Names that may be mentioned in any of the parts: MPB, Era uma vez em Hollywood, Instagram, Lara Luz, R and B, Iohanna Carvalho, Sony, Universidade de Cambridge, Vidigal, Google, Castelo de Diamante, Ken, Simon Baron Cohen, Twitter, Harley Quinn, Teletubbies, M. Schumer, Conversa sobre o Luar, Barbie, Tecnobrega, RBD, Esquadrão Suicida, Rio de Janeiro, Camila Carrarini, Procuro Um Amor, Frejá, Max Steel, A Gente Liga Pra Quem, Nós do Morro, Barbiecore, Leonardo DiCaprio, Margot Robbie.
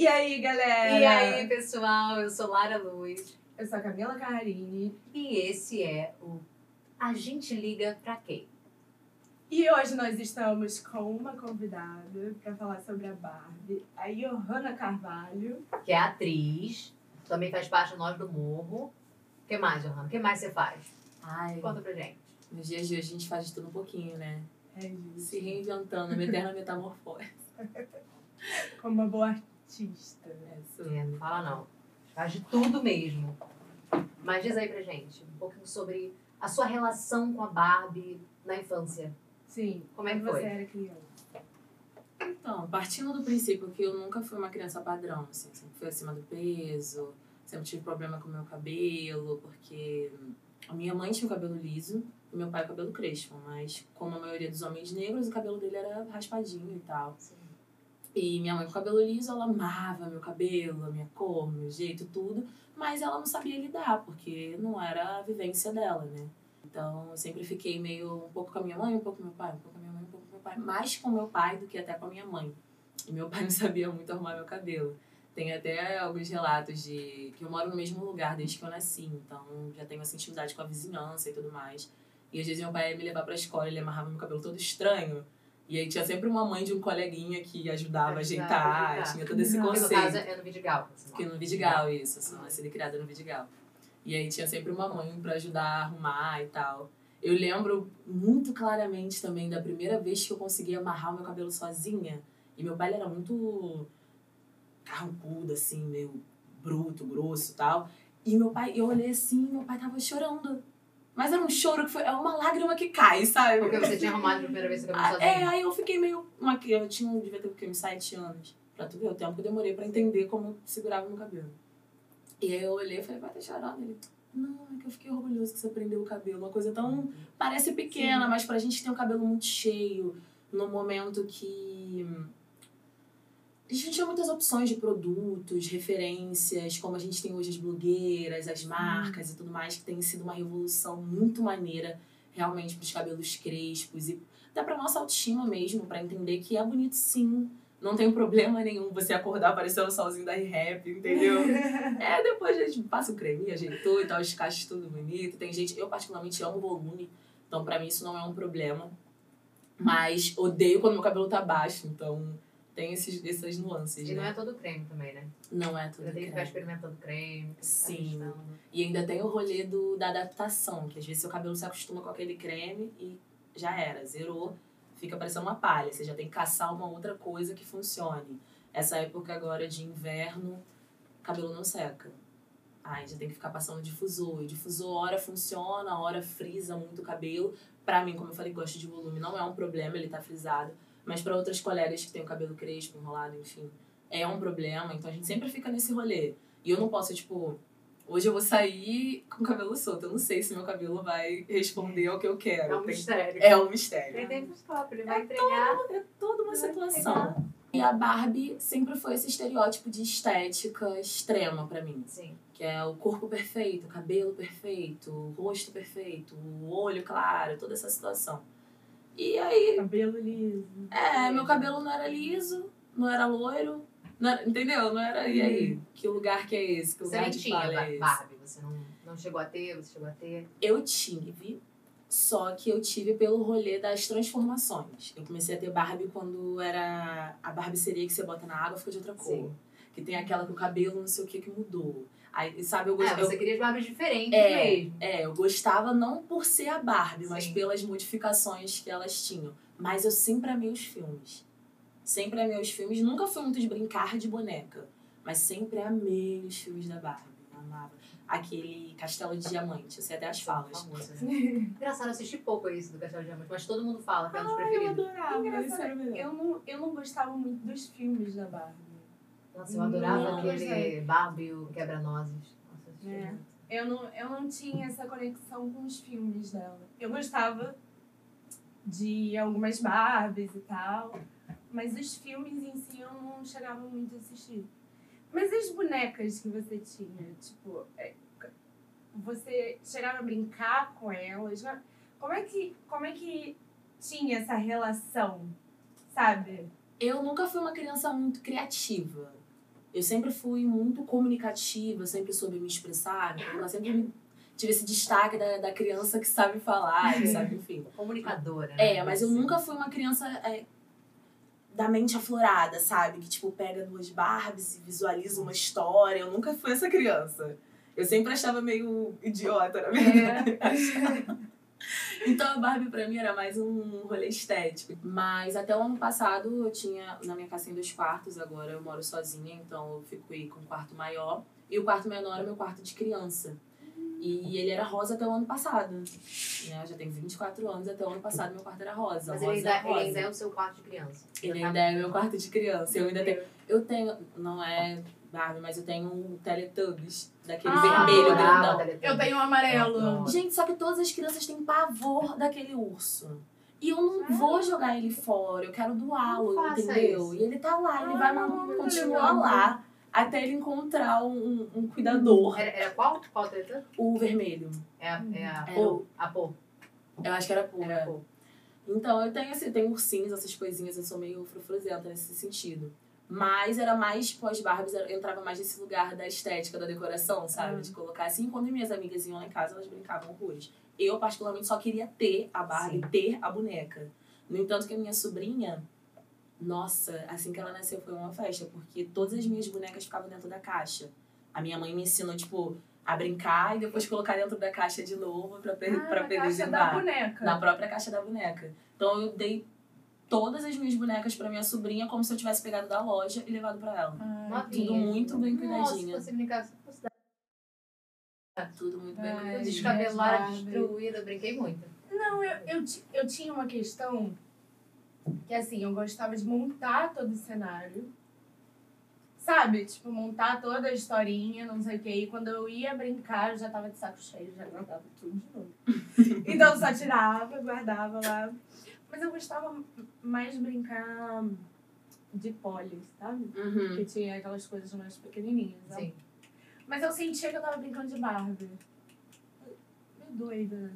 E aí, galera? E aí, pessoal? Eu sou Lara Luz. Eu sou a Camila Carrarini. E esse é o A Gente Liga Pra Quem. E hoje nós estamos com uma convidada para falar sobre a Barbie, a Iohanna Carvalho. Que é atriz, também faz parte do Nós do Morro. O que mais, Iohanna? O que mais você faz? Ai, conta pra gente. Nos dias de hoje a gente faz de tudo um pouquinho, né? É isso. Se reinventando, uma eterna metamorfose. Como uma boa artista, né? Não fala não. Faz de tudo mesmo. Mas diz aí pra gente um pouquinho sobre a sua relação com a Barbie na infância. Sim. Como é que foi? Você era criança? Então, partindo do princípio que eu nunca fui uma criança padrão, assim. Sempre fui acima do peso, sempre tive problema com o meu cabelo, porque... A minha mãe tinha o cabelo liso e meu pai o cabelo crespo, mas como a maioria dos homens negros, o cabelo dele era raspadinho e tal. Sim. E minha mãe com o cabelo liso, ela amava meu cabelo, a minha cor, meu jeito, tudo, mas ela não sabia lidar, porque não era a vivência dela, né? Então, eu sempre fiquei meio um pouco com a minha mãe, um pouco com meu pai, um pouco com a minha mãe, um pouco com meu pai, mais com meu pai do que até com a minha mãe. E meu pai não sabia muito arrumar meu cabelo. Tem até alguns relatos de que eu moro no mesmo lugar desde que eu nasci, então já tenho essa intimidade com a vizinhança e tudo mais. E às vezes meu pai ia me levar pra escola, ele amarrava meu cabelo todo estranho. E aí tinha sempre uma mãe de um coleguinha que ajudava a ajeitar, tinha todo esse conceito. No caso é no Vidigal. Porque no Vidigal, isso, assim, nascida e criada no Vidigal. E aí tinha sempre uma mãe pra ajudar a arrumar e tal. Eu lembro muito claramente também da primeira vez que eu consegui amarrar o meu cabelo sozinha. E meu pai era muito... carrancudo, assim, meio bruto, grosso e tal. E meu pai, eu olhei assim, meu pai tava chorando. Mas era um choro que foi, é uma lágrima que cai, sabe? Porque você tinha arrumado a primeira vez que eu sozinha. É, aí eu fiquei meio... Eu tinha, devia ter uns 7 anos. Pra tu ver o tempo que eu demorei pra entender como eu segurava meu cabelo. E aí eu olhei e falei, vai tá chorando? Ele, não, é que eu fiquei orgulhoso que você prendeu o cabelo. Uma coisa tão... parece pequena, sim, mas pra gente tem um cabelo muito cheio. No momento que... a gente tinha muitas opções de produtos, referências, como a gente tem hoje as blogueiras, as marcas e tudo mais, que tem sido uma revolução muito maneira, realmente, para os cabelos crespos e dá para nossa autoestima mesmo, para entender que é bonito sim, não tem problema nenhum você acordar aparecendo o solzinho da R-Rap, entendeu? É, depois a gente passa o creme, ajeitou e tal, os cachos tudo bonito, tem gente, eu particularmente amo volume, então para mim isso não é um problema, mas odeio quando meu cabelo tá baixo, então... tem essas nuances, e né? Não é todo creme também, né? Não é todo creme. Tem que ficar experimentando creme. Sim. Tá, e ainda tem o rolê da adaptação, que às vezes seu cabelo se acostuma com aquele creme e já era, zerou, fica parecendo uma palha. Você já tem que caçar uma outra coisa que funcione. Essa época agora de inverno, cabelo não seca. Aí já tem que ficar passando difusor. E difusor, hora funciona, hora frisa muito o cabelo. Pra mim, como eu falei, gosto de volume. Não é um problema, ele tá frisado. Mas para outras colegas que têm o cabelo crespo, enrolado, enfim, é um problema. Então a gente sempre fica nesse rolê. E eu não posso, tipo, hoje eu vou sair com o cabelo solto. Eu não sei se meu cabelo vai responder ao que eu quero. É um mistério. É um mistério. Ele tem próprio, ele vai entregar. É toda uma situação. E a Barbie sempre foi esse estereótipo de estética extrema pra mim. Sim. Que é o corpo perfeito, o cabelo perfeito, o rosto perfeito, o olho claro, toda essa situação. E aí... cabelo liso. É, meu cabelo não era liso, não era loiro, não era, entendeu? Não era... E aí? Que lugar que é esse? Que lugar de fala é esse? Você tinha Barbie? Você não chegou a ter? Você chegou a ter? Eu tive, só que eu tive pelo rolê das transformações. Eu comecei a ter Barbie quando era a barbiceria que você bota na água fica de outra cor. Sim. Que tem aquela com o cabelo não sei o que mudou. Aí, sabe, eu gostava... você queria as Barbies diferentes mesmo. É, eu gostava não por ser a Barbie, sim, mas pelas modificações que elas tinham. Mas eu sempre amei os filmes. Sempre amei os filmes. Nunca fui muito de brincar de boneca. Mas sempre amei os filmes da Barbie. Amava. Aquele Castelo de Diamante. Eu sei até as falas. Engraçado, eu assisti pouco isso do Castelo de Diamante, mas todo mundo fala que é um dos preferidos. Eu adorava. Engraçado, eu não gostava muito dos filmes da Barbie. Nossa, eu adorava aquele Barbie, o Quebra-Nozes. Eu não tinha essa conexão com os filmes dela. Eu gostava de algumas Barbies e tal, mas os filmes em si eu não chegava muito a assistir. Mas as bonecas que você tinha, tipo, você chegava a brincar com elas, né? Como é que tinha essa relação, sabe? Eu nunca fui uma criança muito criativa. Eu sempre fui muito comunicativa, sempre soube me expressar, então eu sempre tive esse destaque da criança que sabe falar, que sabe, enfim. Comunicadora, né? É, mas eu nunca fui uma criança da mente aflorada, sabe? Que, tipo, pega duas Barbies e visualiza uma história. Eu nunca fui essa criança. Eu sempre achava meio idiota, na verdade. Então, a Barbie, pra mim, era mais um rolê estético. Mas até o ano passado, eu tinha... Na minha casa tem 2 quartos, agora eu moro sozinha. Então, eu fico aí com um quarto maior. E o quarto menor era meu quarto de criança. E ele era rosa até o ano passado. Né? Eu já tenho 24 anos, até o ano passado meu quarto era rosa. Mas ele ainda é o seu quarto de criança? Ele ainda é meu quarto de criança. Eu ainda tenho... Eu tenho... Não é... Barbie, mas eu tenho um Teletubbies, daquele vermelho, grandão. Eu tenho um amarelo. Gente, só que todas as crianças têm pavor daquele urso. E eu não vou jogar ele fora, eu quero doá-lo, entendeu? Isso. E ele tá lá, ele vai continuar lá até ele encontrar um cuidador. Era qual? Qual Teletubbies? O vermelho. É a Pô. A Pô. Eu acho que era a Pô. Era a Pô. Então, eu tenho, assim, tenho ursinhos, essas coisinhas, eu sou meio frufruzenta nesse sentido. Mas era mais, pós-Barbies, eu entrava mais nesse lugar da estética, da decoração, sabe? De colocar assim. Quando minhas amigas iam lá em casa, elas brincavam horrores. Eu, particularmente, só queria ter a Barbie, ter a boneca. No entanto, que a minha sobrinha, nossa, assim que ela nasceu foi uma festa, porque todas as minhas bonecas ficavam dentro da caixa. A minha mãe me ensinou, tipo, a brincar e depois colocar dentro da caixa de novo pra preservar. Na caixa da boneca. Na própria caixa da boneca. Então, eu dei... todas as minhas bonecas pra minha sobrinha, como se eu tivesse pegado da loja e levado pra ela. Tudo muito bem cuidadinha. Nossa, você tudo muito bem cuidadinha. Descabelada, destruída, eu brinquei muito. Não, eu tinha uma questão que, assim, eu gostava de montar todo o cenário. Sabe? Tipo, montar toda a historinha, não sei o quê. E quando eu ia brincar, eu já tava de saco cheio, já guardava tudo de novo. Então, eu só tirava, guardava lá. Mas eu gostava mais de brincar de polis, sabe? Uhum. Que tinha aquelas coisas mais pequenininhas, sabe? Sim. Mas eu sentia que eu tava brincando de Barbie. Meio doida, né?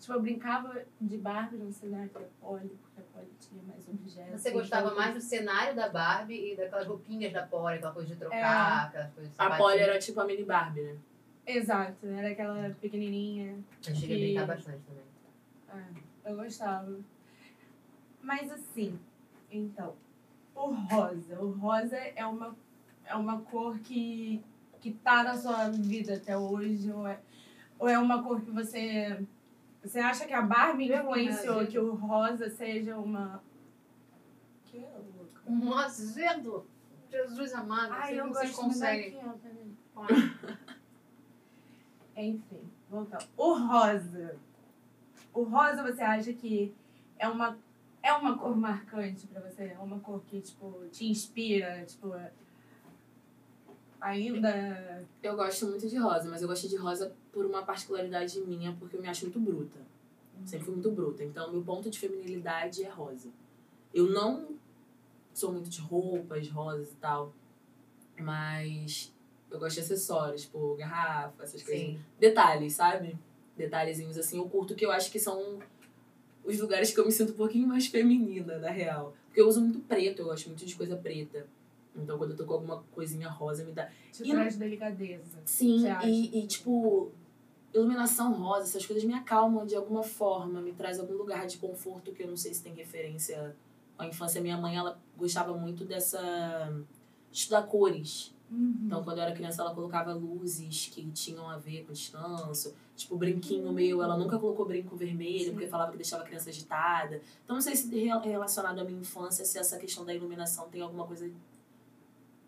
Tipo, eu brincava de Barbie no cenário da Polly, porque a Polly tinha mais objetos. Você gostava mais do cenário da Barbie e daquelas roupinhas da Polly, aquela coisa de trocar, aquelas coisas... A Polly era tipo a mini Barbie, né? Exato, era aquela pequenininha. Eu cheguei a brincar bastante também. É, eu gostava. Mas assim, então, o rosa é uma cor que tá na sua vida até hoje, ou é uma cor que você acha que a Barbie influenciou que o rosa seja uma... Que louca. Um azedo, Jesus amado, vocês conseguem. Enfim, voltar. O rosa você acha que é uma cor marcante pra você? É uma cor que, tipo, te inspira, tipo, ainda... Eu gosto muito de rosa, mas eu gosto de rosa por uma particularidade minha, porque eu me acho muito bruta. Sempre fui muito bruta. Então, meu ponto de feminilidade é rosa. Eu não sou muito de roupas, rosas e tal, mas eu gosto de acessórios, tipo, garrafa, essas coisas. Detalhes, sabe? Detalhezinhos, assim, eu curto, que eu acho que são... os lugares que eu me sinto um pouquinho mais feminina, na real. Porque eu uso muito preto, eu gosto muito de coisa preta. Então, quando eu tô com alguma coisinha rosa, me dá... Te traz delicadeza. Sim, e tipo, iluminação rosa, essas coisas me acalmam de alguma forma, me traz algum lugar de conforto que eu não sei se tem referência à infância. Minha mãe, ela gostava muito dessa... estudar cores. Uhum. Então, quando eu era criança, ela colocava luzes que tinham a ver com descanso. Tipo, brinquinho meu, ela nunca colocou brinco vermelho, porque falava que deixava a criança agitada. Então, não sei se relacionado à minha infância, se essa questão da iluminação tem alguma coisa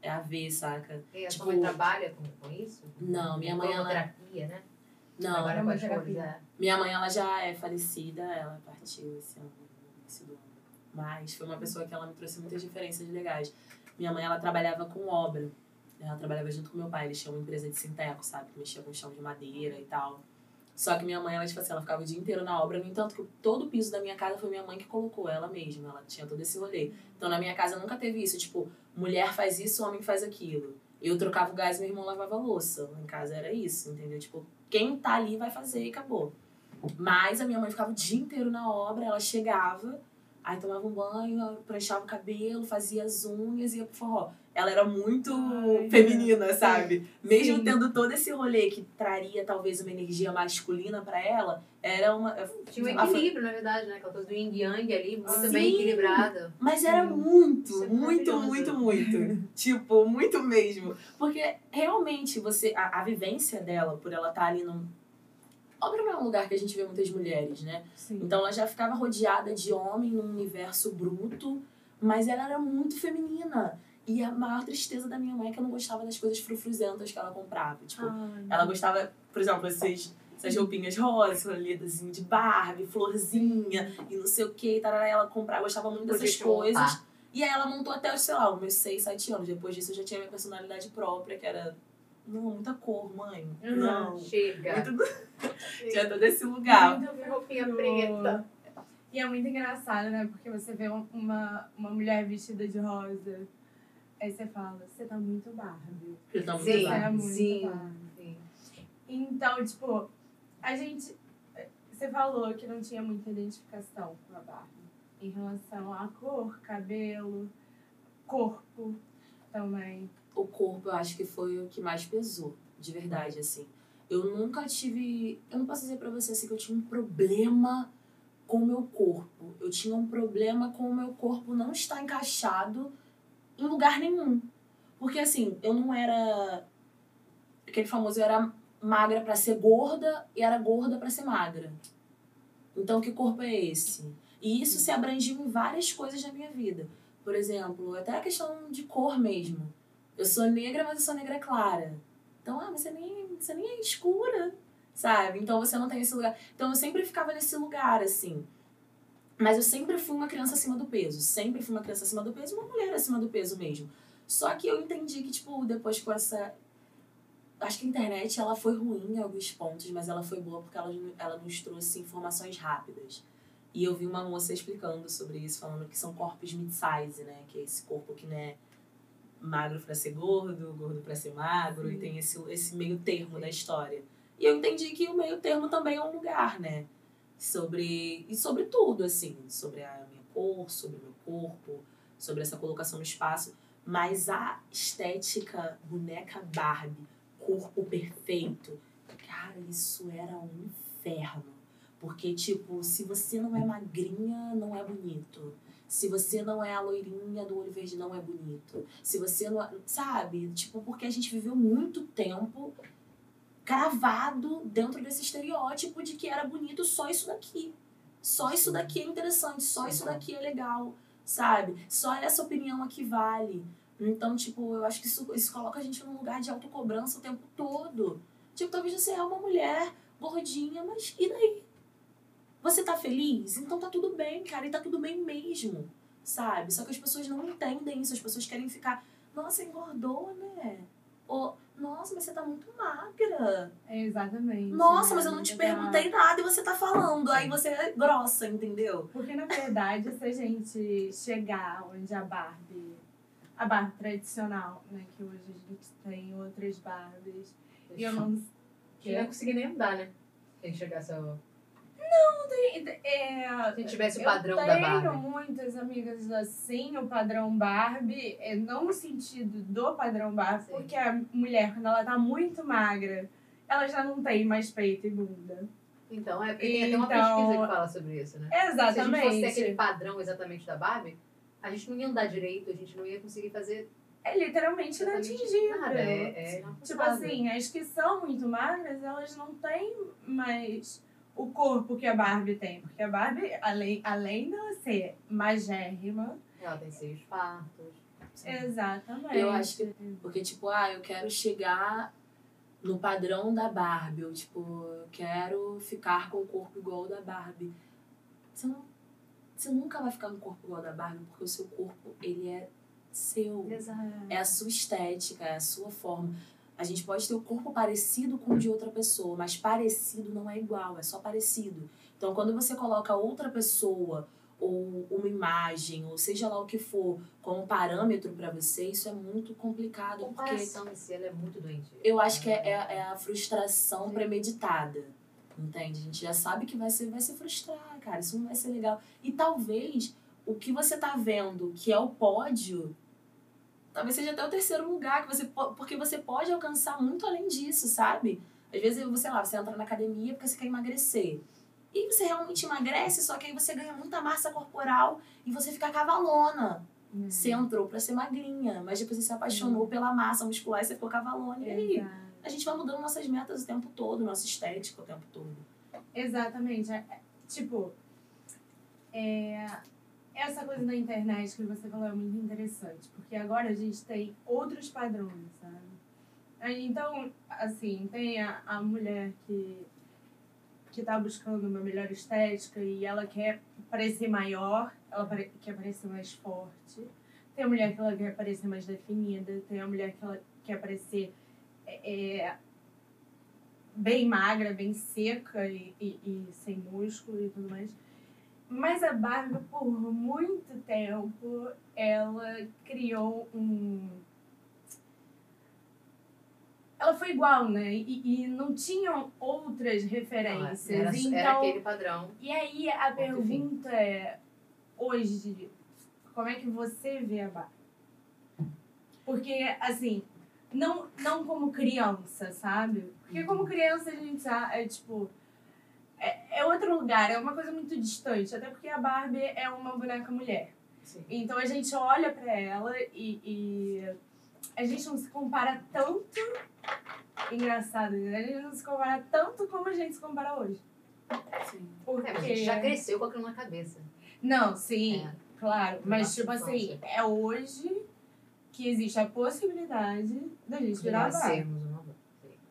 a ver, saca? E a sua mãe trabalha com isso? Não, minha mãe, ela... terapia, né? Não, agora com as cores, minha mãe, ela já é falecida, ela partiu esse ano, mas foi uma pessoa que ela me trouxe muitas referências legais. Minha mãe, ela trabalhava com obra. Ela trabalhava junto com meu pai, eles tinham uma empresa de sinteco, sabe? Que mexia com chão de madeira e tal. Só que minha mãe, ela, tipo assim, ela ficava o dia inteiro na obra. No entanto, que todo o piso da minha casa foi minha mãe que colocou, ela mesma. Ela tinha todo esse rolê. Então, na minha casa nunca teve isso. Tipo, mulher faz isso, homem faz aquilo. Eu trocava o gás e meu irmão lavava a louça. Em casa era isso, entendeu? Tipo, quem tá ali vai fazer e acabou. Mas a minha mãe ficava o dia inteiro na obra, ela chegava... Aí tomava um banho, pranchava o cabelo, fazia as unhas e ia pro forró. Ela era muito feminina, sabe? Sim. Mesmo tendo todo esse rolê que traria talvez uma energia masculina pra ela, era uma... Tinha um equilíbrio, na verdade, né? Aquela coisa do yin yang ali, muito bem equilibrada. Mas era muito. Tipo, muito mesmo. Porque realmente você... A vivência dela, por ela estar ali num... Óbvio, não é um lugar que a gente vê muitas mulheres, né? Sim. Então ela já ficava rodeada de homem num universo bruto, mas ela era muito feminina. E a maior tristeza da minha mãe é que eu não gostava das coisas frufruzentas que ela comprava. Tipo, ela gostava, por exemplo, essas roupinhas rosas, coloridazinho de Barbie, florzinha e não sei o que. Ela comprava, gostava muito dessas coisas. E aí ela montou até, sei lá, meus 6, 7 anos. Depois disso eu já tinha minha personalidade própria, que era... Não, muita cor, mãe. Não. Chega. Muito... Chega desse lugar. Muito roupinha preta. E é muito engraçado, né? Porque você vê uma mulher vestida de rosa... Aí você fala, você tá muito Barbie. Você tá muito Barbie. Sim. Então, tipo, a gente... Você falou que não tinha muita identificação com a Barbie. Em relação à cor, cabelo, corpo também. O corpo, eu acho que foi o que mais pesou, de verdade, assim. Eu nunca tive... Eu não posso dizer pra você, assim, que eu tinha um problema com o meu corpo. Eu tinha um problema com o meu corpo não estar encaixado... Em lugar nenhum. Porque, assim, eu não era... Aquele famoso, eu era magra pra ser gorda e era gorda pra ser magra. Então, que corpo é esse? E isso se abrangiu em várias coisas da minha vida. Por exemplo, até a questão de cor mesmo. Eu sou negra, mas eu sou negra clara. Então, mas você nem é escura, sabe? Então, você não tem esse lugar. Então, eu sempre ficava nesse lugar, assim... Mas eu sempre fui uma criança acima do peso. Sempre fui uma criança acima do peso, uma mulher acima do peso mesmo. Só que eu entendi que, tipo, depois com essa... Acho que a internet, ela foi ruim em alguns pontos, mas ela foi boa porque ela nos trouxe informações rápidas. E eu vi uma moça explicando sobre isso, falando que são corpos mid-size, né? Que é esse corpo que não é magro pra ser gordo, gordo pra ser magro. Sim. E tem esse meio termo da história. E eu entendi que o meio termo também é um lugar, né? Sobre tudo, assim, sobre a minha cor, sobre o meu corpo, sobre essa colocação no espaço, mas a estética boneca Barbie, corpo perfeito, cara, isso era um inferno, porque, tipo, se você não é magrinha, não é bonito, se você não é a loirinha do olho verde, não é bonito, se você não é, sabe, tipo, porque a gente viveu muito tempo... cravado dentro desse estereótipo de que era bonito só isso daqui. Só isso daqui é interessante, só isso daqui é legal, sabe? Só essa opinião aqui vale. Então, tipo, eu acho que isso coloca a gente num lugar de autocobrança o tempo todo. Tipo, talvez você é uma mulher gordinha, mas e daí? Você tá feliz? Então tá tudo bem, cara, e tá tudo bem mesmo, sabe? Só que as pessoas não entendem isso, as pessoas querem ficar, nossa, engordou, né? Ou... Nossa, mas você tá muito magra. É, exatamente. Nossa, mas eu não te perguntei nada e você tá falando. Aí você é grossa, entendeu? Porque, na verdade, se a gente chegar onde a Barbie tradicional, né? Que hoje a gente tem outras Barbies. E eu não... Que eu não consegui nem andar, né? Tem que chegar só... Não, se tivesse o padrão da Barbie. Eu tenho muitas amigas assim, o padrão Barbie, não no sentido do padrão Barbie, sim, porque a mulher, quando ela tá muito magra, ela já não tem mais peito e bunda. Então, tem até uma pesquisa que fala sobre isso, né? Exatamente. Se a gente fosse aquele padrão exatamente da Barbie, a gente não ia andar direito, a gente não ia conseguir fazer... É literalmente inatingível. Tipo assim, as que são muito magras, elas não têm mais... o corpo que a Barbie tem. Porque a Barbie, além dela ser magérrima... Ela tem seios fartos. Exatamente. Eu acho que... Porque, tipo, eu quero chegar no padrão da Barbie. Ou, tipo, eu quero ficar com o corpo igual ao da Barbie. Você nunca vai ficar com o corpo igual ao da Barbie, porque o seu corpo, ele é seu. Exato. É a sua estética, é a sua forma. A gente pode ter o corpo parecido com o de outra pessoa, mas parecido não é igual, é só parecido. Então, quando você coloca outra pessoa, ou uma imagem, ou seja lá o que for, como parâmetro pra você, isso é muito complicado. A comparação em si, ela é muito doente. Eu acho que é a frustração premeditada, entende? A gente já sabe que vai se frustrar, cara, isso não vai ser legal. E talvez o que você tá vendo, que é o pódio... talvez seja até o terceiro lugar, que você, porque você pode alcançar muito além disso, sabe? Às vezes, sei lá, você entra na academia porque você quer emagrecer. E você realmente emagrece, só que aí você ganha muita massa corporal e você fica cavalona. Você entrou pra ser magrinha, mas depois você se apaixonou pela massa muscular e você ficou cavalona. E aí, a gente vai mudando nossas metas o tempo todo, nossa estética o tempo todo. Exatamente. Tipo, essa coisa da internet que você falou é muito interessante, porque agora a gente tem outros padrões, sabe? Então, assim, tem a mulher que tá buscando uma melhor estética e ela quer parecer maior, ela quer parecer mais forte. Tem a mulher que ela quer parecer mais definida, tem a mulher que ela quer parecer bem magra, bem seca e sem músculo e tudo mais. Mas a Barbie, por muito tempo, ela criou um... Ela foi igual, né? E não tinham outras referências. Era aquele padrão. E aí, a pergunta é... Hoje, como é que você vê a Barbie? Porque, assim... Não como criança, sabe? Porque como criança, a gente sabe... É outro lugar, é uma coisa muito distante. Até porque a Barbie é uma boneca mulher. Sim. Então, a gente olha pra ela e a gente não se compara tanto... Engraçado, né? A gente não se compara tanto como a gente se compara hoje. Sim. Porque a gente já cresceu com aquilo na cabeça. Não, sim, claro. Mas, tipo assim, é hoje que existe a possibilidade da gente virar a Barbie.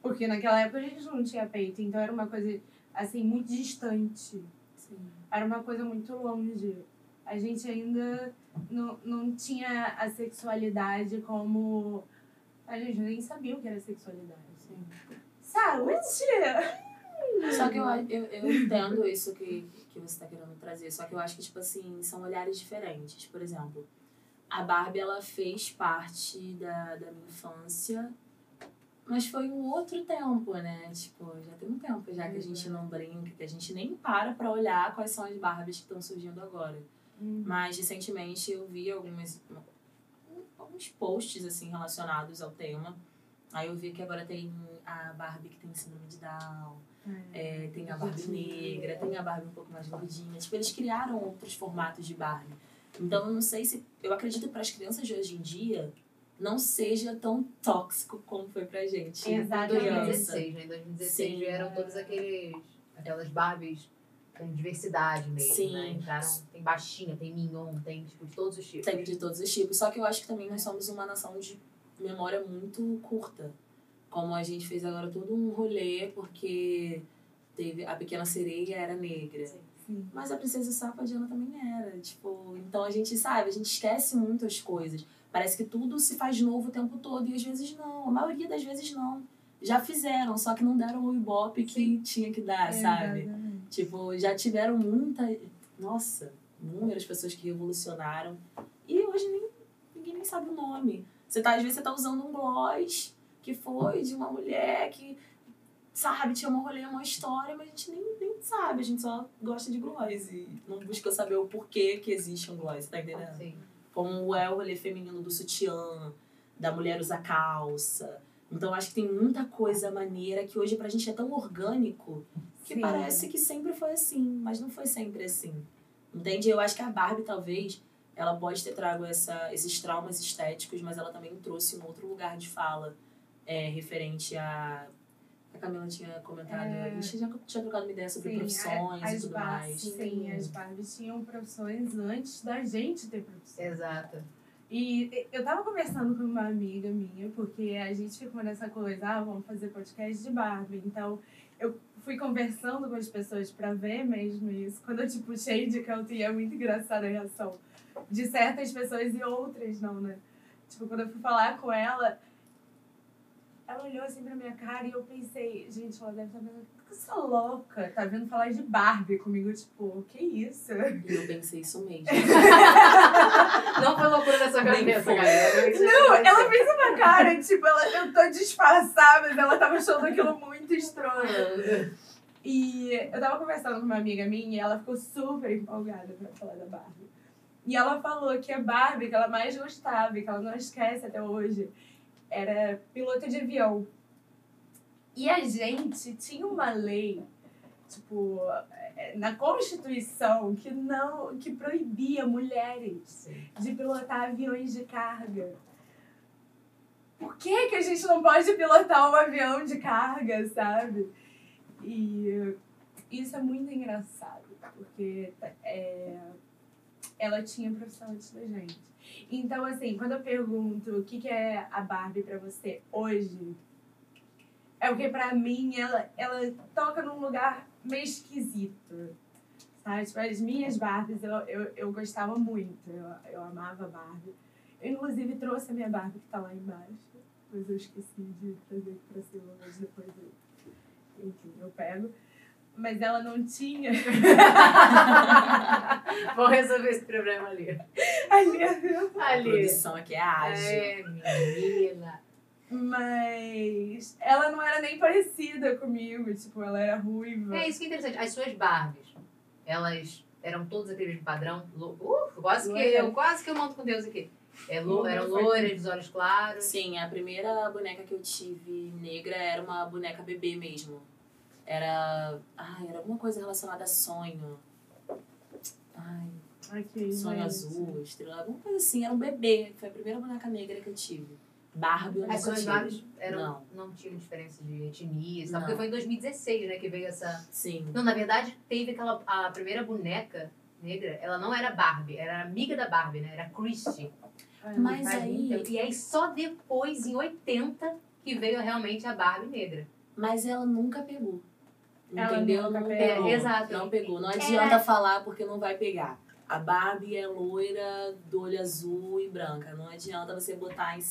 Porque naquela época a gente não tinha peito. Então era uma coisa, assim, muito distante. Sim. Era uma coisa muito longe. A gente ainda não tinha a sexualidade como... A gente nem sabia o que era sexualidade. Assim. Saúde! Só que eu entendo isso que você tá querendo trazer. Só que eu acho que, tipo assim, são olhares diferentes. Por exemplo, a Barbie, ela fez parte da minha infância, mas foi um outro tempo, né? Tipo, já tem um tempo já que a gente não brinca, que a gente nem para pra olhar quais são as Barbies que estão surgindo agora. Mas, recentemente, eu vi alguns posts, assim, relacionados ao tema. Aí eu vi que agora tem a Barbie que tem síndrome de Down, tem a Barbie negra, tem a Barbie um pouco mais gordinha. Tipo, eles criaram outros formatos de Barbie. Então, eu não sei se... Eu acredito que para as crianças de hoje em dia não seja tão tóxico como foi pra gente. Exatamente. Em 2016, né? Em 2016 vieram todas aquelas Barbies... Tem diversidade mesmo, sim, né? Entraram, tem baixinha, tem mignon, tem tipo, de todos os tipos. Tem de todos os tipos. Só que eu acho que também nós somos uma nação de memória muito curta. Como a gente fez agora todo um rolê, porque teve a Pequena Sereia era negra. Sim. Sim. Mas a Princesa Safadiana também era. Tipo, então a gente sabe, a gente esquece muito as coisas. Parece que tudo se faz novo o tempo todo e às vezes não. A maioria das vezes não. Já fizeram, só que não deram o ibope que tinha que dar, sabe? Verdade. Tipo, já tiveram inúmeras pessoas que revolucionaram. E hoje ninguém nem sabe o nome. Às vezes você tá usando um gloss que foi de uma mulher que, sabe, tinha um rolê, uma história, mas a gente nem sabe. A gente só gosta de gloss e não busca saber o porquê que existe um gloss, tá entendendo? Sim. Como é o rolê feminino do sutiã, da mulher usar calça. Então, acho que tem muita coisa maneira que hoje pra gente é tão orgânico que sim, parece que sempre foi assim, mas não foi sempre assim. Entende? Eu acho que a Barbie, talvez, ela pode ter trago esses traumas estéticos, mas ela também trouxe um outro lugar de fala referente a... A Camila tinha comentado, a gente já tinha trocado uma ideia sobre profissões e tudo mais. Sim, as Barbies tinham profissões antes da gente ter profissões. Exato. E eu tava conversando com uma amiga minha, porque a gente ficou nessa coisa, vamos fazer podcast de Barbie. Então, eu fui conversando com as pessoas pra ver mesmo isso. Quando eu te puxei de canto, e é muito engraçada a reação de certas pessoas e outras não, né? Tipo, quando eu fui falar com ela, ela olhou assim pra minha cara e eu pensei, gente, ela deve estar pensando, que essa louca tá vindo falar de Barbie comigo, tipo, que isso? E eu pensei isso mesmo. Não foi loucura da sua cabeça, galera. Não, ela fez uma cara, tipo, ela tentou disfarçar, mas ela tava achando aquilo muito estranho. E eu tava conversando com uma amiga minha e ela ficou super empolgada pra falar da Barbie. E ela falou que a Barbie, que ela mais gostava, e que ela não esquece até hoje, era piloto de avião. E a gente tinha uma lei, tipo, na Constituição, que, não, que proibia mulheres de pilotar aviões de carga. Por que que a gente não pode pilotar um avião de carga, sabe? E isso é muito engraçado, porque ela tinha profissão antes da gente. Então, assim, quando eu pergunto o que que é a Barbie pra você hoje, é porque pra mim ela toca num lugar meio esquisito, sabe? Tipo, as minhas Barbies eu gostava muito, eu amava Barbie. Eu, inclusive, trouxe a minha Barbie que tá lá embaixo, mas eu esqueci de trazer aqui pra cima, mas depois eu, enfim, eu pego. Mas ela não tinha. Vou resolver esse problema ali. Ali. A produção aqui é ágil. É, menina. Mas ela não era nem parecida comigo, tipo, ela era ruiva. É, isso que é interessante. As suas Barbies, elas eram todas aquele padrão. Quase que eu monto com Deus aqui. Eram loiras, dos olhos claros. Sim, a primeira boneca que eu tive negra era uma boneca bebê mesmo. Era alguma coisa relacionada a sonho. Sonho azul, estrela, alguma coisa assim. Era um bebê, foi a primeira boneca negra que eu tive. Barbie, eu não tinham diferença de etnia, sabe? Porque foi em 2016, né, que veio essa... Sim. Não, na verdade, teve aquela... A primeira boneca negra, ela não era Barbie, era amiga da Barbie, né? Era Christie. Mas aí... E aí só depois, em 80, que veio realmente a Barbie negra. Mas ela nunca pegou. Entendeu? Ela nunca pegou. Exato. Não pegou. Não adianta falar porque não vai pegar. A Barbie é loira, do olho azul e branca. Não adianta você botar em...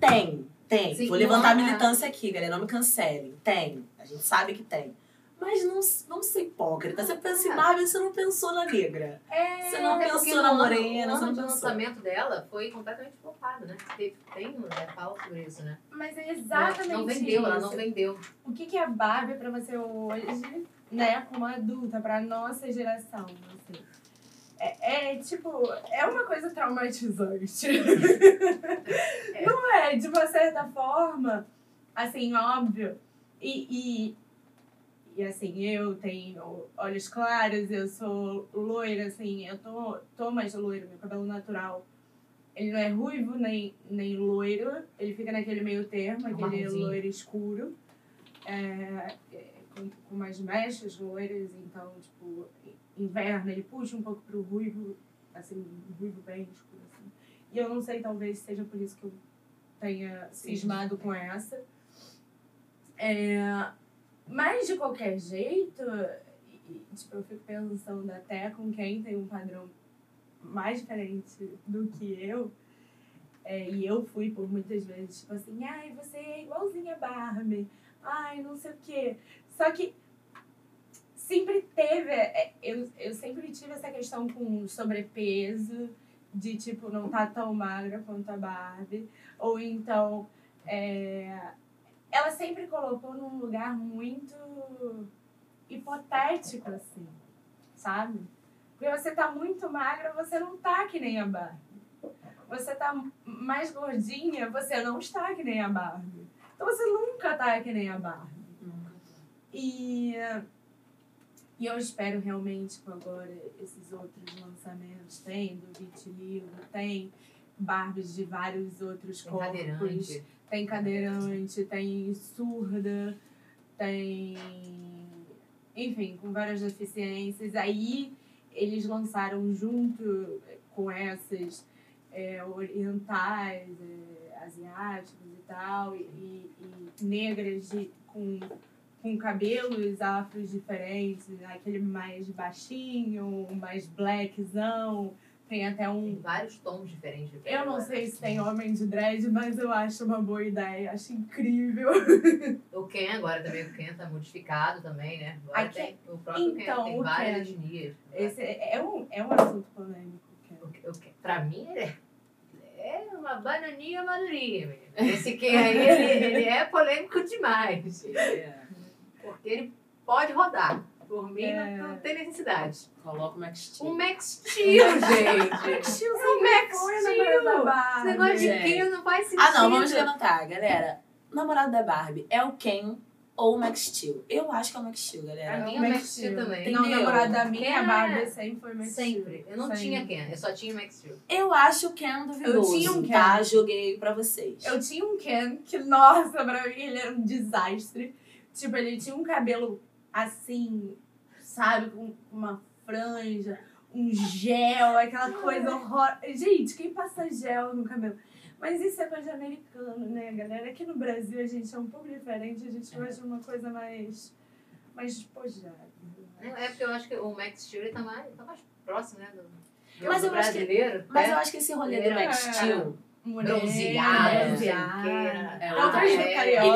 Tem. Sim, vou levantar a militância aqui, galera. Não me cancelem. Tem. A gente sabe que tem. Mas não ser hipócrita. Você pensa em Barbie, você não pensou na negra. Você não pensou na morena. O lançamento dela foi completamente flopado, né? Tem uma fala sobre isso, né? Mas é exatamente isso. Ela não vendeu. O que é a Barbie pra você hoje, né? Como adulta, pra nossa geração, assim. Tipo, é uma coisa traumatizante. Não é? De uma certa forma, assim, óbvio. E assim, eu tenho olhos claros, eu sou loira, assim, eu tô mais loira, meu cabelo natural. Ele não é ruivo, nem loiro, ele fica naquele meio termo, aquele loiro escuro. Com mais mechas loiras, então, tipo... Inverno, ele puxa um pouco pro ruivo, assim, ruivo bem escuro, assim. E eu não sei, talvez seja por isso que eu tenha cismado com essa. Mas, de qualquer jeito, tipo, eu fico pensando até com quem tem um padrão mais diferente do que eu. E eu fui por muitas vezes, tipo assim, ai, você é igualzinha a Barbie, ai, não sei o quê. Só que... Sempre teve, eu sempre tive essa questão com sobrepeso, de tipo, não tá tão magra quanto a Barbie. Ou então, ela sempre colocou num lugar muito hipotético, assim, sabe? Porque você tá muito magra, você não tá que nem a Barbie. Você tá mais gordinha, você não está que nem a Barbie. Então você nunca tá que nem a Barbie. E eu espero realmente que agora esses outros lançamentos, tem do vitiligo, tem Barbies de vários outros corpos. Tem cadeirante, tem surda, tem... Enfim, com várias deficiências. Aí eles lançaram junto com essas orientais, asiáticas e tal, e negras com cabelos afros diferentes, aquele mais baixinho, mais blackzão, tem até um... Tem vários tons diferentes. Eu não sei se tem homem de dread, mas eu acho uma boa ideia, acho incrível. O Ken agora também, o Ken tá modificado também, né? Agora tem o próprio Ken, tem várias etnias. Esse é um assunto polêmico, o Ken. Pra mim, ele é uma bananinha madurinha, menina. Esse Ken aí, ele é polêmico demais. Porque ele pode rodar. Por mim, não tem necessidade. Coloca o Max Steel. O Max Steel, gente. Max Steel. Esse negócio de filho não faz sentido. Ah, não. Vamos levantar, galera. O namorado da Barbie é o Ken ou o Max Steel? Eu acho que é o Max Steel, galera. Pra mim é o Max Steel também. Não, o namorado da minha Barbie sempre foi Max Steel. Sempre. Eu não tinha Ken. Eu só tinha o Max Steel. Eu acho o Ken duvidoso. Eu tinha um Ken. Tá, joguei pra vocês. Eu tinha um Ken que, nossa, pra mim ele era um desastre. Tipo, ele tinha um cabelo... assim, sabe, com uma franja, um gel, aquela coisa horrorosa. Gente, quem passa gel no cabelo? Mas isso é coisa de americano, né, galera? Aqui no Brasil a gente é um pouco diferente, a gente gosta de uma coisa mais despojada. É porque eu acho que o Max Steel tá mais próximo, né, do brasileiro. Mas eu acho que esse rolê do Max Steel... Ele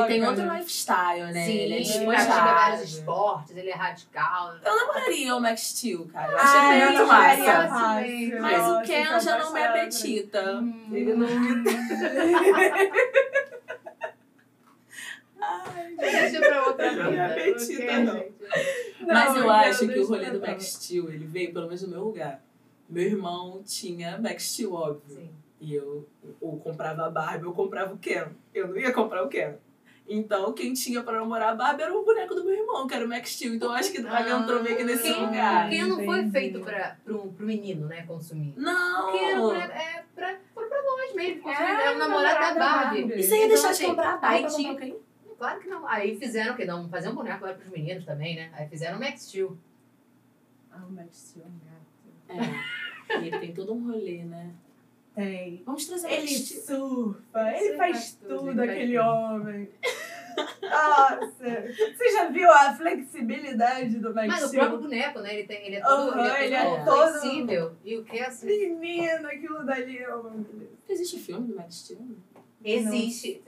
tem outro lifestyle, né? Sim, ele pratica vários esportes, ele é radical. Eu namoraria o Max Steel, cara. Eu achei muito massa. Mas o Ken já não me apetita. Ele não me... Deixa pra outra vida. Não me apetita, não. Mas eu acho que o rolê do Max Steel, ele veio pelo menos no meu lugar. Meu irmão tinha Max Steel, óbvio. Sim. E eu ou comprava a Barbie ou comprava o Ken. Eu não ia comprar o Ken. Então, quem tinha pra namorar a Barbie era o boneco do meu irmão, que era o Max Steel. Então, eu acho que a Barbie entrou meio que nesse lugar. O Ken não foi feito pro menino, né, consumir. Não! O Ken é pra nós mesmo. É o namorado da Barbie. Isso aí ia deixar de comprar a Barbie. Claro que não. Aí fizeram o quê? Não, fazer um boneco era pros meninos também, né? Aí fizeram o Max Steel. Ah, o Max Steel é um gato. É. E ele tem todo um rolê, né? Tem. Vamos trazer ele. Surfa, ele faz tudo, aquele homem. Nossa, você já viu a flexibilidade do Max Steel? Mas o próprio boneco, né? Ele é todo flexível. E o que é assim? Menino, aquilo dali é uma beleza. Existe filme do Max Steel? Existe.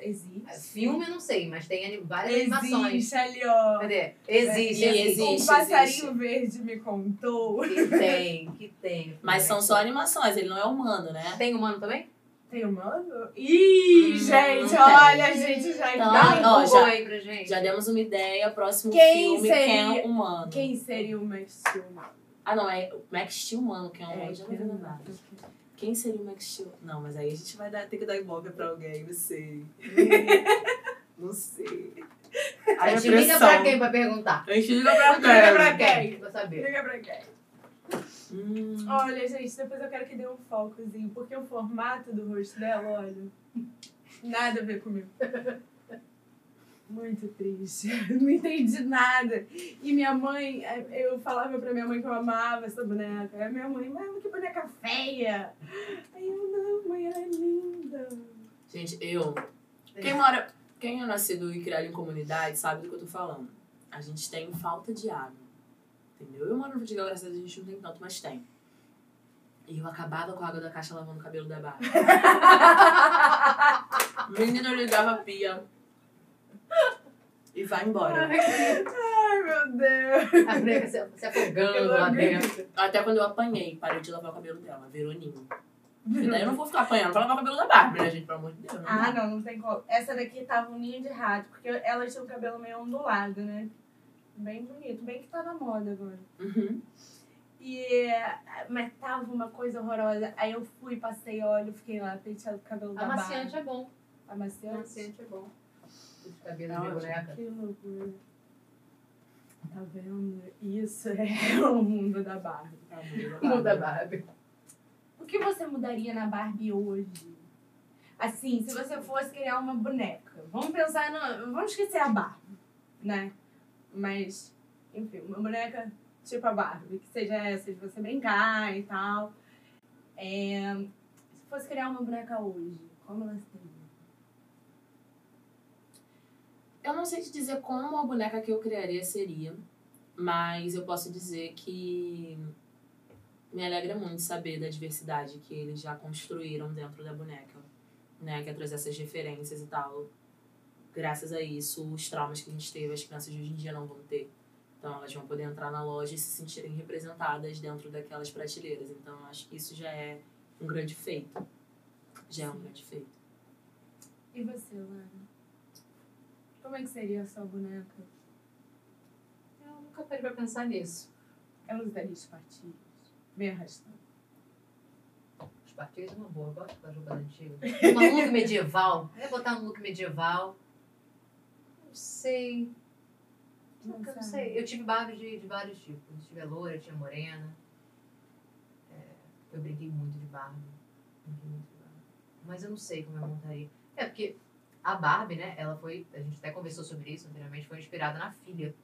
Filme eu não sei, mas tem várias animações. Existe ali, ó. Cadê? Existe. Um passarinho verde me contou. Que tem. Mas são só animações, ele não é humano, né? Tem humano também? Tem humano? Ih, gente, olha, gente, já dá um Google aí pra gente. Já demos uma ideia, próximo filme, quem é humano. Quem seria o Max Steel humano? Ah, não, é o Max Steel humano, que é um humano, já não vendo nada. Quem seria o Max Steel? Não, mas aí a gente vai ter que dar ibope pra alguém, não sei. Não sei. A gente liga pra quem pra perguntar? A gente liga pra quem? Pra saber. Liga pra quem? Olha, gente, depois eu quero que dê um focozinho, porque o formato do rosto dela, olha, nada a ver comigo. Muito triste. Não entendi nada. E minha mãe, eu falava pra minha mãe que eu amava essa boneca. Aí minha mãe, mas que boneca feia. Aí eu, não, mãe, ela é linda. Gente, quem é nascido e criado em comunidade sabe do que eu tô falando. A gente tem falta de água. Entendeu? Eu moro no Vidigal, graças a Deus, a gente não tem tanto, mas tem. E eu acabava com a água da caixa lavando o cabelo da Barbie. Menina, eu ligava a pia. E vai embora. Ai, meu Deus. A Breca se afogando lá dentro. Até quando eu apanhei, parei de lavar o cabelo dela, virou ninho. E daí eu não vou ficar apanhando pra lavar o cabelo da Barbie, né, gente? Pelo amor de Deus. Não tem como. Essa daqui tava um ninho de rato, porque ela tinha o cabelo meio ondulado, né? Bem bonito, bem que tá na moda agora. Mas tava uma coisa horrorosa. Aí eu fui, passei óleo, fiquei lá, penteando o cabelo da Barbie. Amaciante é bom. Amaciante é bom. De cabelo de boneca. Que loucura. Tá vendo? Isso é o mundo da Barbie. Muda a Barbie. O que você mudaria na Barbie hoje? Assim, se você fosse criar uma boneca. Vamos pensar no... Vamos esquecer a Barbie, né? Mas, enfim, uma boneca tipo a Barbie. Que seja essa de você brincar e tal. Se fosse criar uma boneca hoje, como ela seria? Eu não sei te dizer como a boneca que eu criaria seria, mas eu posso dizer que me alegra muito saber da diversidade que eles já construíram dentro da boneca, né? Que é trazer essas referências e tal. Graças a isso, os traumas que a gente teve, as crianças de hoje em dia não vão ter. Então, elas vão poder entrar na loja e se sentirem representadas dentro daquelas prateleiras. Então, eu acho que isso já é um grande feito. Já é um grande feito. E você, Lara? Como é que seria a sua boneca? Eu não nunca parei pra pensar nisso. É um dos velhos partidos. Bem arrastado. Os partidos é uma boa. Eu gosto das roupas antigas. Um look medieval. Eu ia botar um look medieval. Não sei. Nunca, não sei. Eu tive Barbie de vários tipos. Eu tive a loura, eu tinha a morena. É, eu briguei muito de Barbie. Mas eu não sei como eu montaria. É, porque a Barbie, né, ela foi... A gente até conversou sobre isso anteriormente. Foi inspirada na filha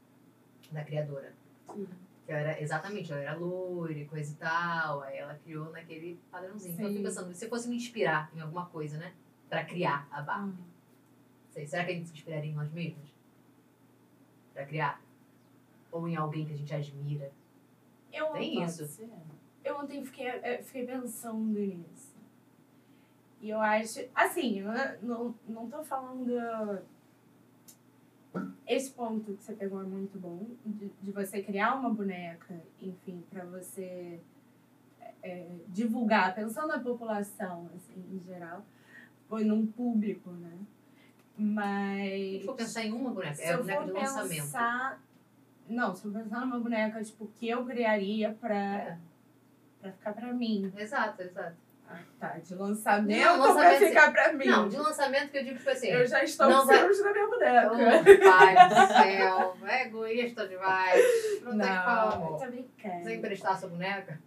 da criadora. Sim. Que era, exatamente, ela era loura e coisa e tal. Aí ela criou naquele padrãozinho. Sim. Então eu fico pensando, se você fosse me inspirar em alguma coisa, né? Pra criar a Barbie. Sei, será que a gente se inspiraria em nós mesmos? Pra criar? Ou em alguém que a gente admira? Eu Tem isso? Ser. Eu ontem fiquei pensando nisso. E eu acho... Assim, eu não tô falando... Esse ponto que você pegou é muito bom, de você criar uma boneca, enfim, pra você divulgar, pensando na população, assim, em geral, ou num público, né? Mas... Se for pensar em uma boneca, é a boneca de lançamento. Não, se eu pensar numa boneca, tipo, que eu criaria pra ficar pra mim. Exato, exato. Ah, tá, de lançamento, vai ficar pra mim. Não, de lançamento que eu digo, tipo assim... Eu já estou cirúrgica da minha boneca. Oh, pai do céu, é egoísta demais. Não tem como. Tá brincando. Você emprestar a sua boneca?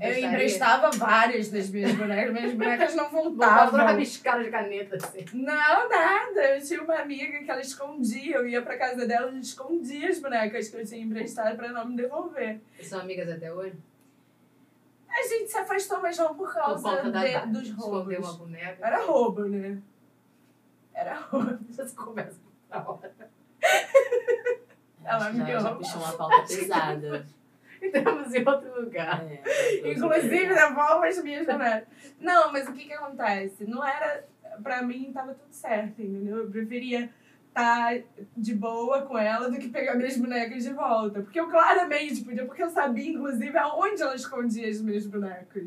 Eu emprestava várias das minhas bonecas. Minhas bonecas não voltavam. Uma rabiscada de caneta, assim. Não, nada. Eu tinha uma amiga que ela escondia. Eu ia pra casa dela e escondia as bonecas que eu tinha emprestado pra não me devolver. E são amigas até hoje? A gente se afastou, mas não por causa dos roubos. Uma boneca. Era roubo, né? Era roubo. Vocês começam na hora. Ela me roubou. Puxou uma pauta pesada. Entramos em outro lugar. Inclusive, devolve as minhas bonecas. Não, mas o que acontece? Não era... Pra mim, tava tudo certo, entendeu? Eu preferia... tá de boa com ela do que pegar minhas bonecas de volta. Porque eu claramente podia, porque eu sabia, inclusive, aonde ela escondia as minhas bonecas.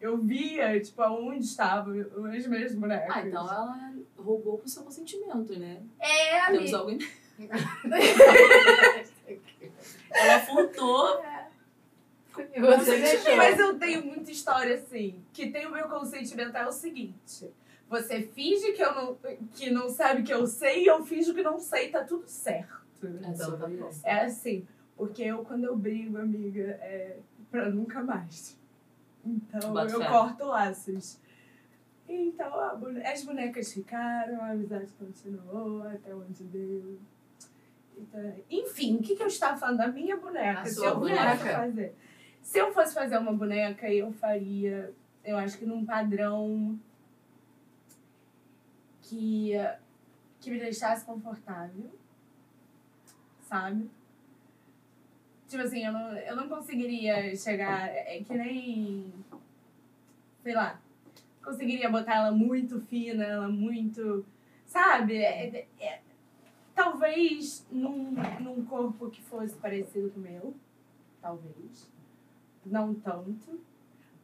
Eu via, tipo, aonde estavam as minhas bonecas. Ah, então ela roubou com seu consentimento, né? É, amiga. Temos alguém... Ela furtou. Mas eu tenho muita história, assim, que tem o meu consentimento é o seguinte... Você finge que, não sabe que eu sei e eu finge que não sei, tá tudo certo. Então, tá bom. É assim, porque eu, quando eu brigo, amiga, é pra nunca mais. Então, Bota eu fé. Corto laços. Então, as bonecas ficaram, a amizade continuou, até onde deu. Então, enfim, o que eu estava falando da minha boneca? Se eu fosse fazer. Se eu fosse fazer uma boneca, eu faria, eu acho que num padrão... Que me deixasse confortável, sabe? Tipo assim, eu não conseguiria chegar... É que nem... Sei lá. Conseguiria botar ela muito fina, ela muito... Sabe? Talvez num corpo que fosse parecido com o meu. Talvez. Não tanto.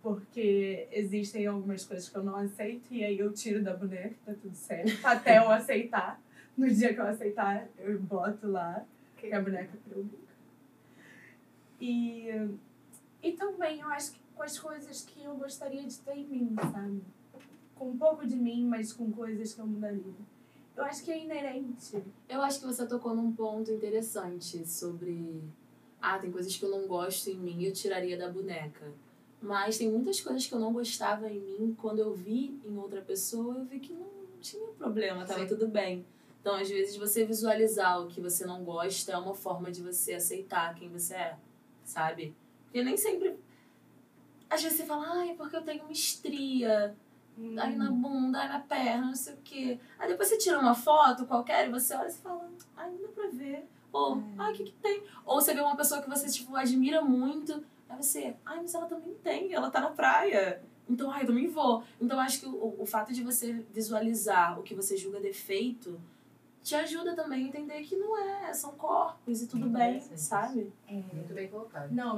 Porque existem algumas coisas que eu não aceito e aí eu tiro da boneca, tá tudo certo. Até eu aceitar. No dia que eu aceitar, eu boto lá, que é a boneca pra eu brincar. E também eu acho que com as coisas que eu gostaria de ter em mim, sabe? Com um pouco de mim, mas com coisas que eu mudaria. Eu acho que é inerente. Eu acho que você tocou num ponto interessante sobre... Ah, tem coisas que eu não gosto em mim e eu tiraria da boneca. Mas tem muitas coisas que eu não gostava em mim. Quando eu vi em outra pessoa, eu vi que não tinha problema, tava Sim. tudo bem. Então, às vezes, você visualizar o que você não gosta é uma forma de você aceitar quem você é, sabe? Porque nem sempre... Às vezes você fala, ai, porque eu tenho uma estria, aí na bunda, aí na perna, não sei o quê. Aí depois você tira uma foto qualquer e você olha e você fala, ai, não dá pra ver. Ou, ai, o que tem? Ou você vê uma pessoa que você, tipo, admira muito... Aí você, ai, mas ela também tem, ela tá na praia. Então, ai, eu também vou. Então, acho que o fato de você visualizar o que você julga defeito te ajuda também a entender que não é, são corpos e tudo bem, sabe? Muito bem colocado. Não,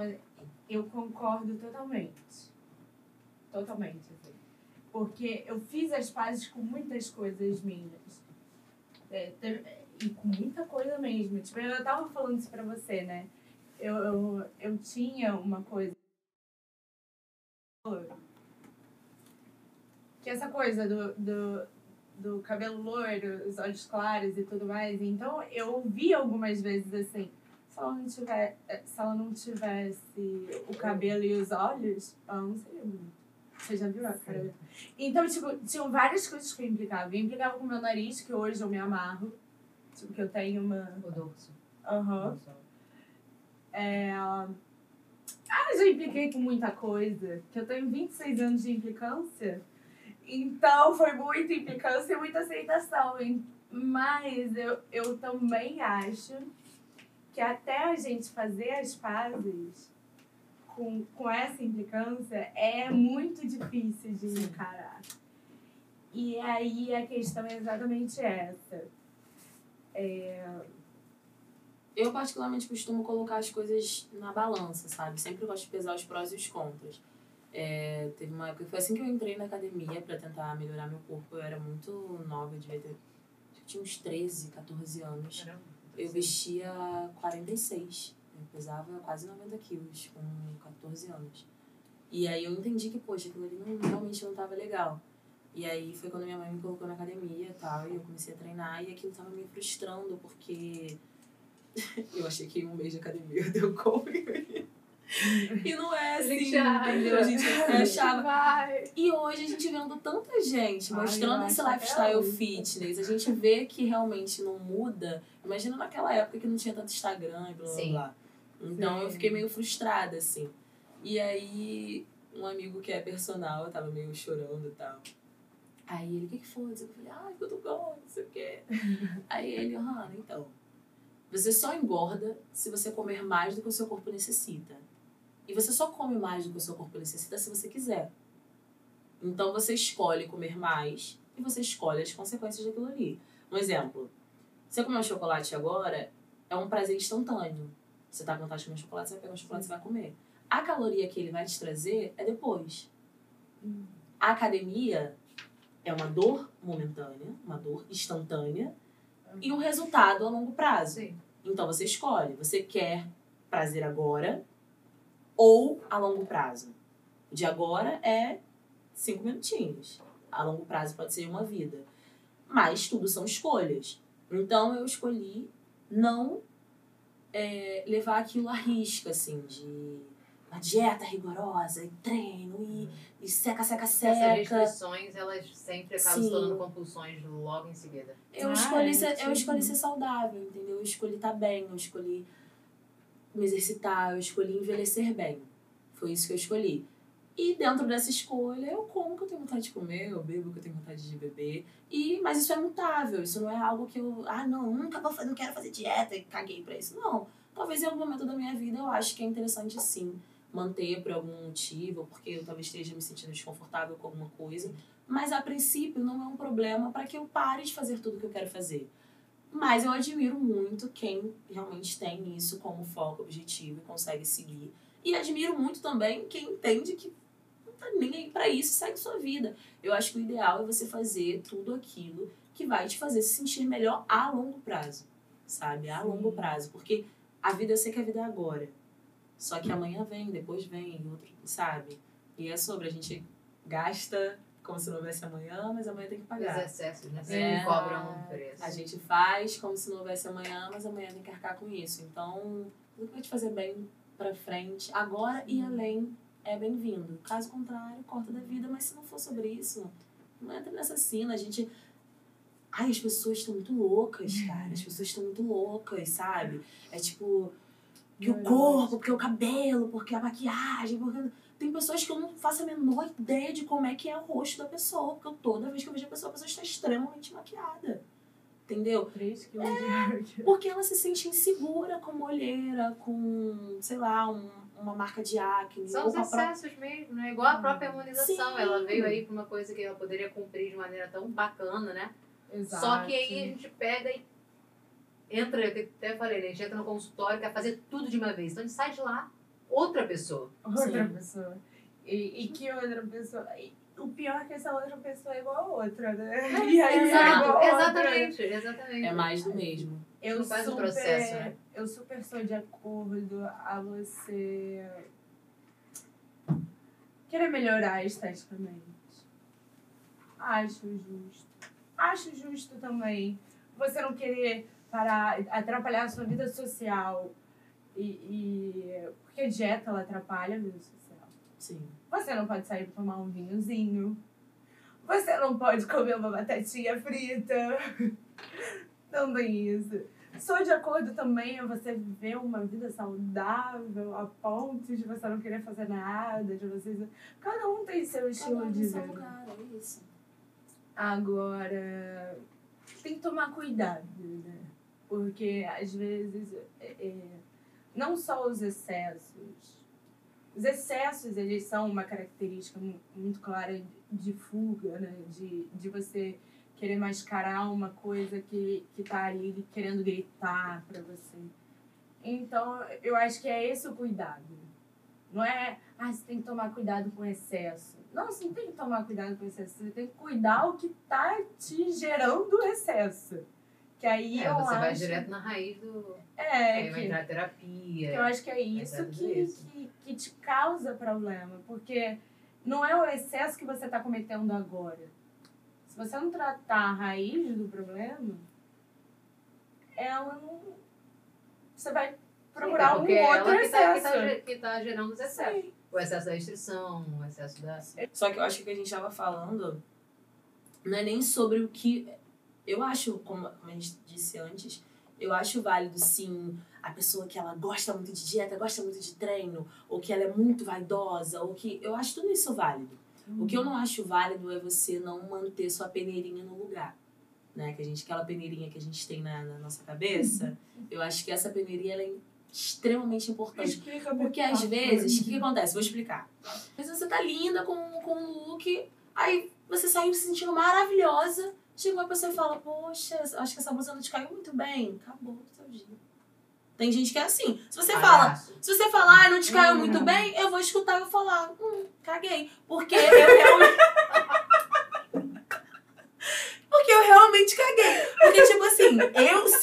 eu concordo totalmente. Totalmente, assim. Porque eu fiz as pazes com muitas coisas minhas. E com muita coisa mesmo. Tipo, eu tava falando isso pra você, né? Eu tinha uma coisa... Que essa coisa do cabelo loiro, os olhos claros e tudo mais. Então, eu ouvi algumas vezes assim... Se ela não tivesse o cabelo e os olhos, ela não seria bonita. Você já viu a cara? Então, tipo, tinham várias coisas que eu implicava. Eu implicava com o meu nariz, que hoje eu me amarro. Tipo, que eu tenho uma... O dorso. Aham. Uhum. Ah, eu já impliquei com muita coisa. Que eu tenho 26 anos de implicância. Então, foi muita implicância e muita aceitação. Mas eu também acho... que até a gente fazer as pazes com essa implicância é muito difícil de encarar. E aí a questão é exatamente essa. Eu particularmente costumo colocar as coisas na balança, sabe? Sempre gosto de pesar os prós e os contras. Teve uma época que foi assim que eu entrei na academia para tentar melhorar meu corpo. Eu era muito nova, eu devia ter... Acho que tinha uns 13, 14 anos. Caramba. Eu vestia 46, eu pesava quase 90 quilos com 14 anos. E aí eu entendi que, poxa, aquilo ali realmente não estava legal. E aí foi quando minha mãe me colocou na academia e tal, e eu comecei a treinar, e aquilo estava me frustrando, porque eu achei que um mês de academia deu conta. E não é assim, entendeu? A gente achava. Vai. E hoje a gente vendo tanta gente mostrando esse lifestyle fitness, a gente vê que realmente não muda. Imagina naquela época que não tinha tanto Instagram e blá, blá, blá. Então eu fiquei meio frustrada, assim. E aí, um amigo que é personal, eu tava meio chorando e tal. Aí ele, o que foi? Eu falei, ai, tudo bom, não sei o quê. Aí ele, Iohanna, então, você só engorda se você comer mais do que o seu corpo necessita. E você só come mais do que o seu corpo necessita se você quiser. Então, você escolhe comer mais e você escolhe as consequências daquilo ali. Um exemplo. Você comer um chocolate agora é um prazer instantâneo. Você tá com vontade de comer um chocolate, você vai pegar um chocolate e vai comer. A caloria que ele vai te trazer é depois. A academia é uma dor momentânea, uma dor instantânea e um resultado a longo prazo. Sim. Então, você escolhe. Você quer prazer agora... ou a longo prazo. De agora é 5 minutinhos. A longo prazo pode ser uma vida. Mas tudo são escolhas. Então eu escolhi não levar aquilo à risca, assim, de uma dieta rigorosa, e treino, e seca, seca, seca. Essas restrições, elas sempre acabam se tornando compulsões logo em seguida. Eu escolhi ser saudável, entendeu? Eu escolhi estar bem, eu escolhi... me exercitar, eu escolhi envelhecer bem. Foi isso que eu escolhi. E dentro dessa escolha, eu como o que eu tenho vontade de comer, eu bebo o que eu tenho vontade de beber. Mas isso é mutável, isso não é algo que eu... Ah, não, nunca vou fazer, não quero fazer dieta e caguei pra isso. Não. Talvez em algum momento da minha vida eu acho que é interessante, sim, manter por algum motivo, porque eu talvez esteja me sentindo desconfortável com alguma coisa. Mas, a princípio, não é um problema para que eu pare de fazer tudo o que eu quero fazer. Mas eu admiro muito quem realmente tem isso como foco, objetivo e consegue seguir. E admiro muito também quem entende que não tá nem aí pra isso e segue sua vida. Eu acho que o ideal é você fazer tudo aquilo que vai te fazer se sentir melhor a longo prazo, sabe? A longo prazo. Porque a vida, eu sei que a vida é agora. Só que amanhã vem, depois vem, outro, sabe? E é sobre, a gente gasta... como se não houvesse amanhã, mas amanhã tem que pagar. Os excessos, né? Sempre cobram um preço. A gente faz como se não houvesse amanhã, mas amanhã tem que arcar com isso. Então, tudo que vai te fazer bem pra frente, agora e além, é bem-vindo. Caso contrário, corta da vida. Mas se não for sobre isso, não entra nessa cena. A gente... Ai, as pessoas estão muito loucas, cara. As pessoas estão muito loucas, sabe? É tipo... Porque o corpo, porque o cabelo, porque a maquiagem, porque... Tem pessoas que eu não faço a menor ideia de como é que é o rosto da pessoa. Porque toda vez que eu vejo a pessoa está extremamente maquiada. Entendeu? 3 quilos de arte. Porque ela se sente insegura com uma olheira, com, sei lá, uma marca de acne. São os excessos mesmo, né? Igual a própria harmonização. Sim. Ela veio aí para uma coisa que ela poderia cumprir de maneira tão bacana, né? Exato. Só que aí a gente pega e entra, eu até falei, né? A gente entra no consultório e quer fazer tudo de uma vez. Então a gente sai de lá outra pessoa. Outra pessoa. E que outra pessoa? o pior é que essa outra pessoa é igual a outra, né? E aí exatamente. É mais do mesmo. Eu faz super, o processo, né? Eu super sou de acordo a você querer melhorar esteticamente. Acho justo. Acho justo também você não querer parar, atrapalhar a sua vida social. Porque a dieta, ela atrapalha a vida social. Sim. Você não pode sair pra tomar um vinhozinho. Você não pode comer uma batatinha frita. Não tem isso. Sou de acordo também a você viver uma vida saudável, a ponto de você não querer fazer nada, de vocês. Cada um tem seu estilo de vida. É isso. Agora, tem que tomar cuidado, né? Porque, às vezes, não só os excessos. Os excessos, eles são uma característica muito clara de fuga, né? De você querer mascarar uma coisa que tá ali querendo gritar pra você. Então, eu acho que é esse o cuidado. Não é, você tem que tomar cuidado com o excesso. Não, você não tem que tomar cuidado com o excesso. Você tem que cuidar o que tá te gerando excesso. Que aí eu você acho... vai direto na raiz do... Aí vai entrar a terapia. Eu acho que é isso que te causa problema. Porque não é o excesso que você tá cometendo agora. Se você não tratar a raiz do problema, ela não... Você vai procurar algum outro excesso. Que tá gerando os excessos. Sim. O excesso da restrição, o excesso da... Só que eu acho que a gente estava falando não é nem sobre o que... Eu acho, como a gente disse antes, eu acho válido, sim, a pessoa que ela gosta muito de dieta, gosta muito de treino, ou que ela é muito vaidosa, ou que... Eu acho tudo isso válido. O que eu não acho válido é você não manter sua peneirinha no lugar, né? Que a gente, aquela peneirinha que a gente tem na nossa cabeça, eu acho que essa peneirinha ela é extremamente importante. Explica, porque às vezes, o que acontece? Vou explicar. Às vezes você tá linda com um look, aí você saiu se sentindo maravilhosa, chegou a pessoa e fala, poxa, acho que essa blusa não te caiu muito bem. Acabou o seu dia. Tem gente que é assim. Se você falar, ah, não te caiu muito bem, eu vou escutar e vou falar, caguei. Porque eu realmente... Porque eu realmente caguei. Porque, tipo assim,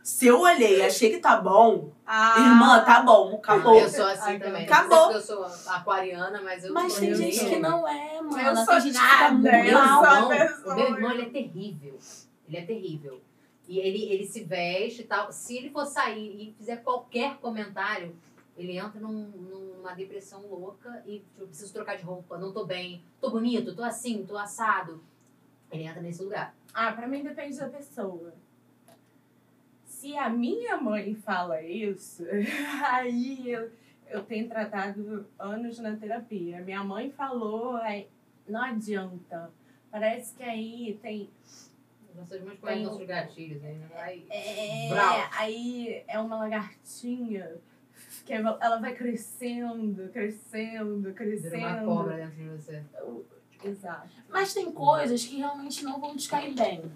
se eu olhei, achei que tá bom, irmã, tá bom, acabou. Eu sou assim também. Acabou. Eu sou aquariana, mas eu... Mas tem gente que não é, mano. Eu sou gente que tá muito... Meu irmão, ele é terrível. E ele se veste e tal. Se ele for sair e fizer qualquer comentário, ele entra numa depressão louca e eu preciso trocar de roupa, não tô bem, tô bonito, tô assim, tô assado. Ele entra nesse lugar. Pra mim depende da pessoa. Se a minha mãe fala isso, aí eu tenho tratado anos na terapia. Minha mãe falou, aí, não adianta. Parece que aí tem... Nossas mães põem nossos gatilhos, né? Aí é uma lagartinha que ela vai crescendo. Vira uma cobra dentro de você. Exato. Mas tem coisas que realmente não vão te cair bem,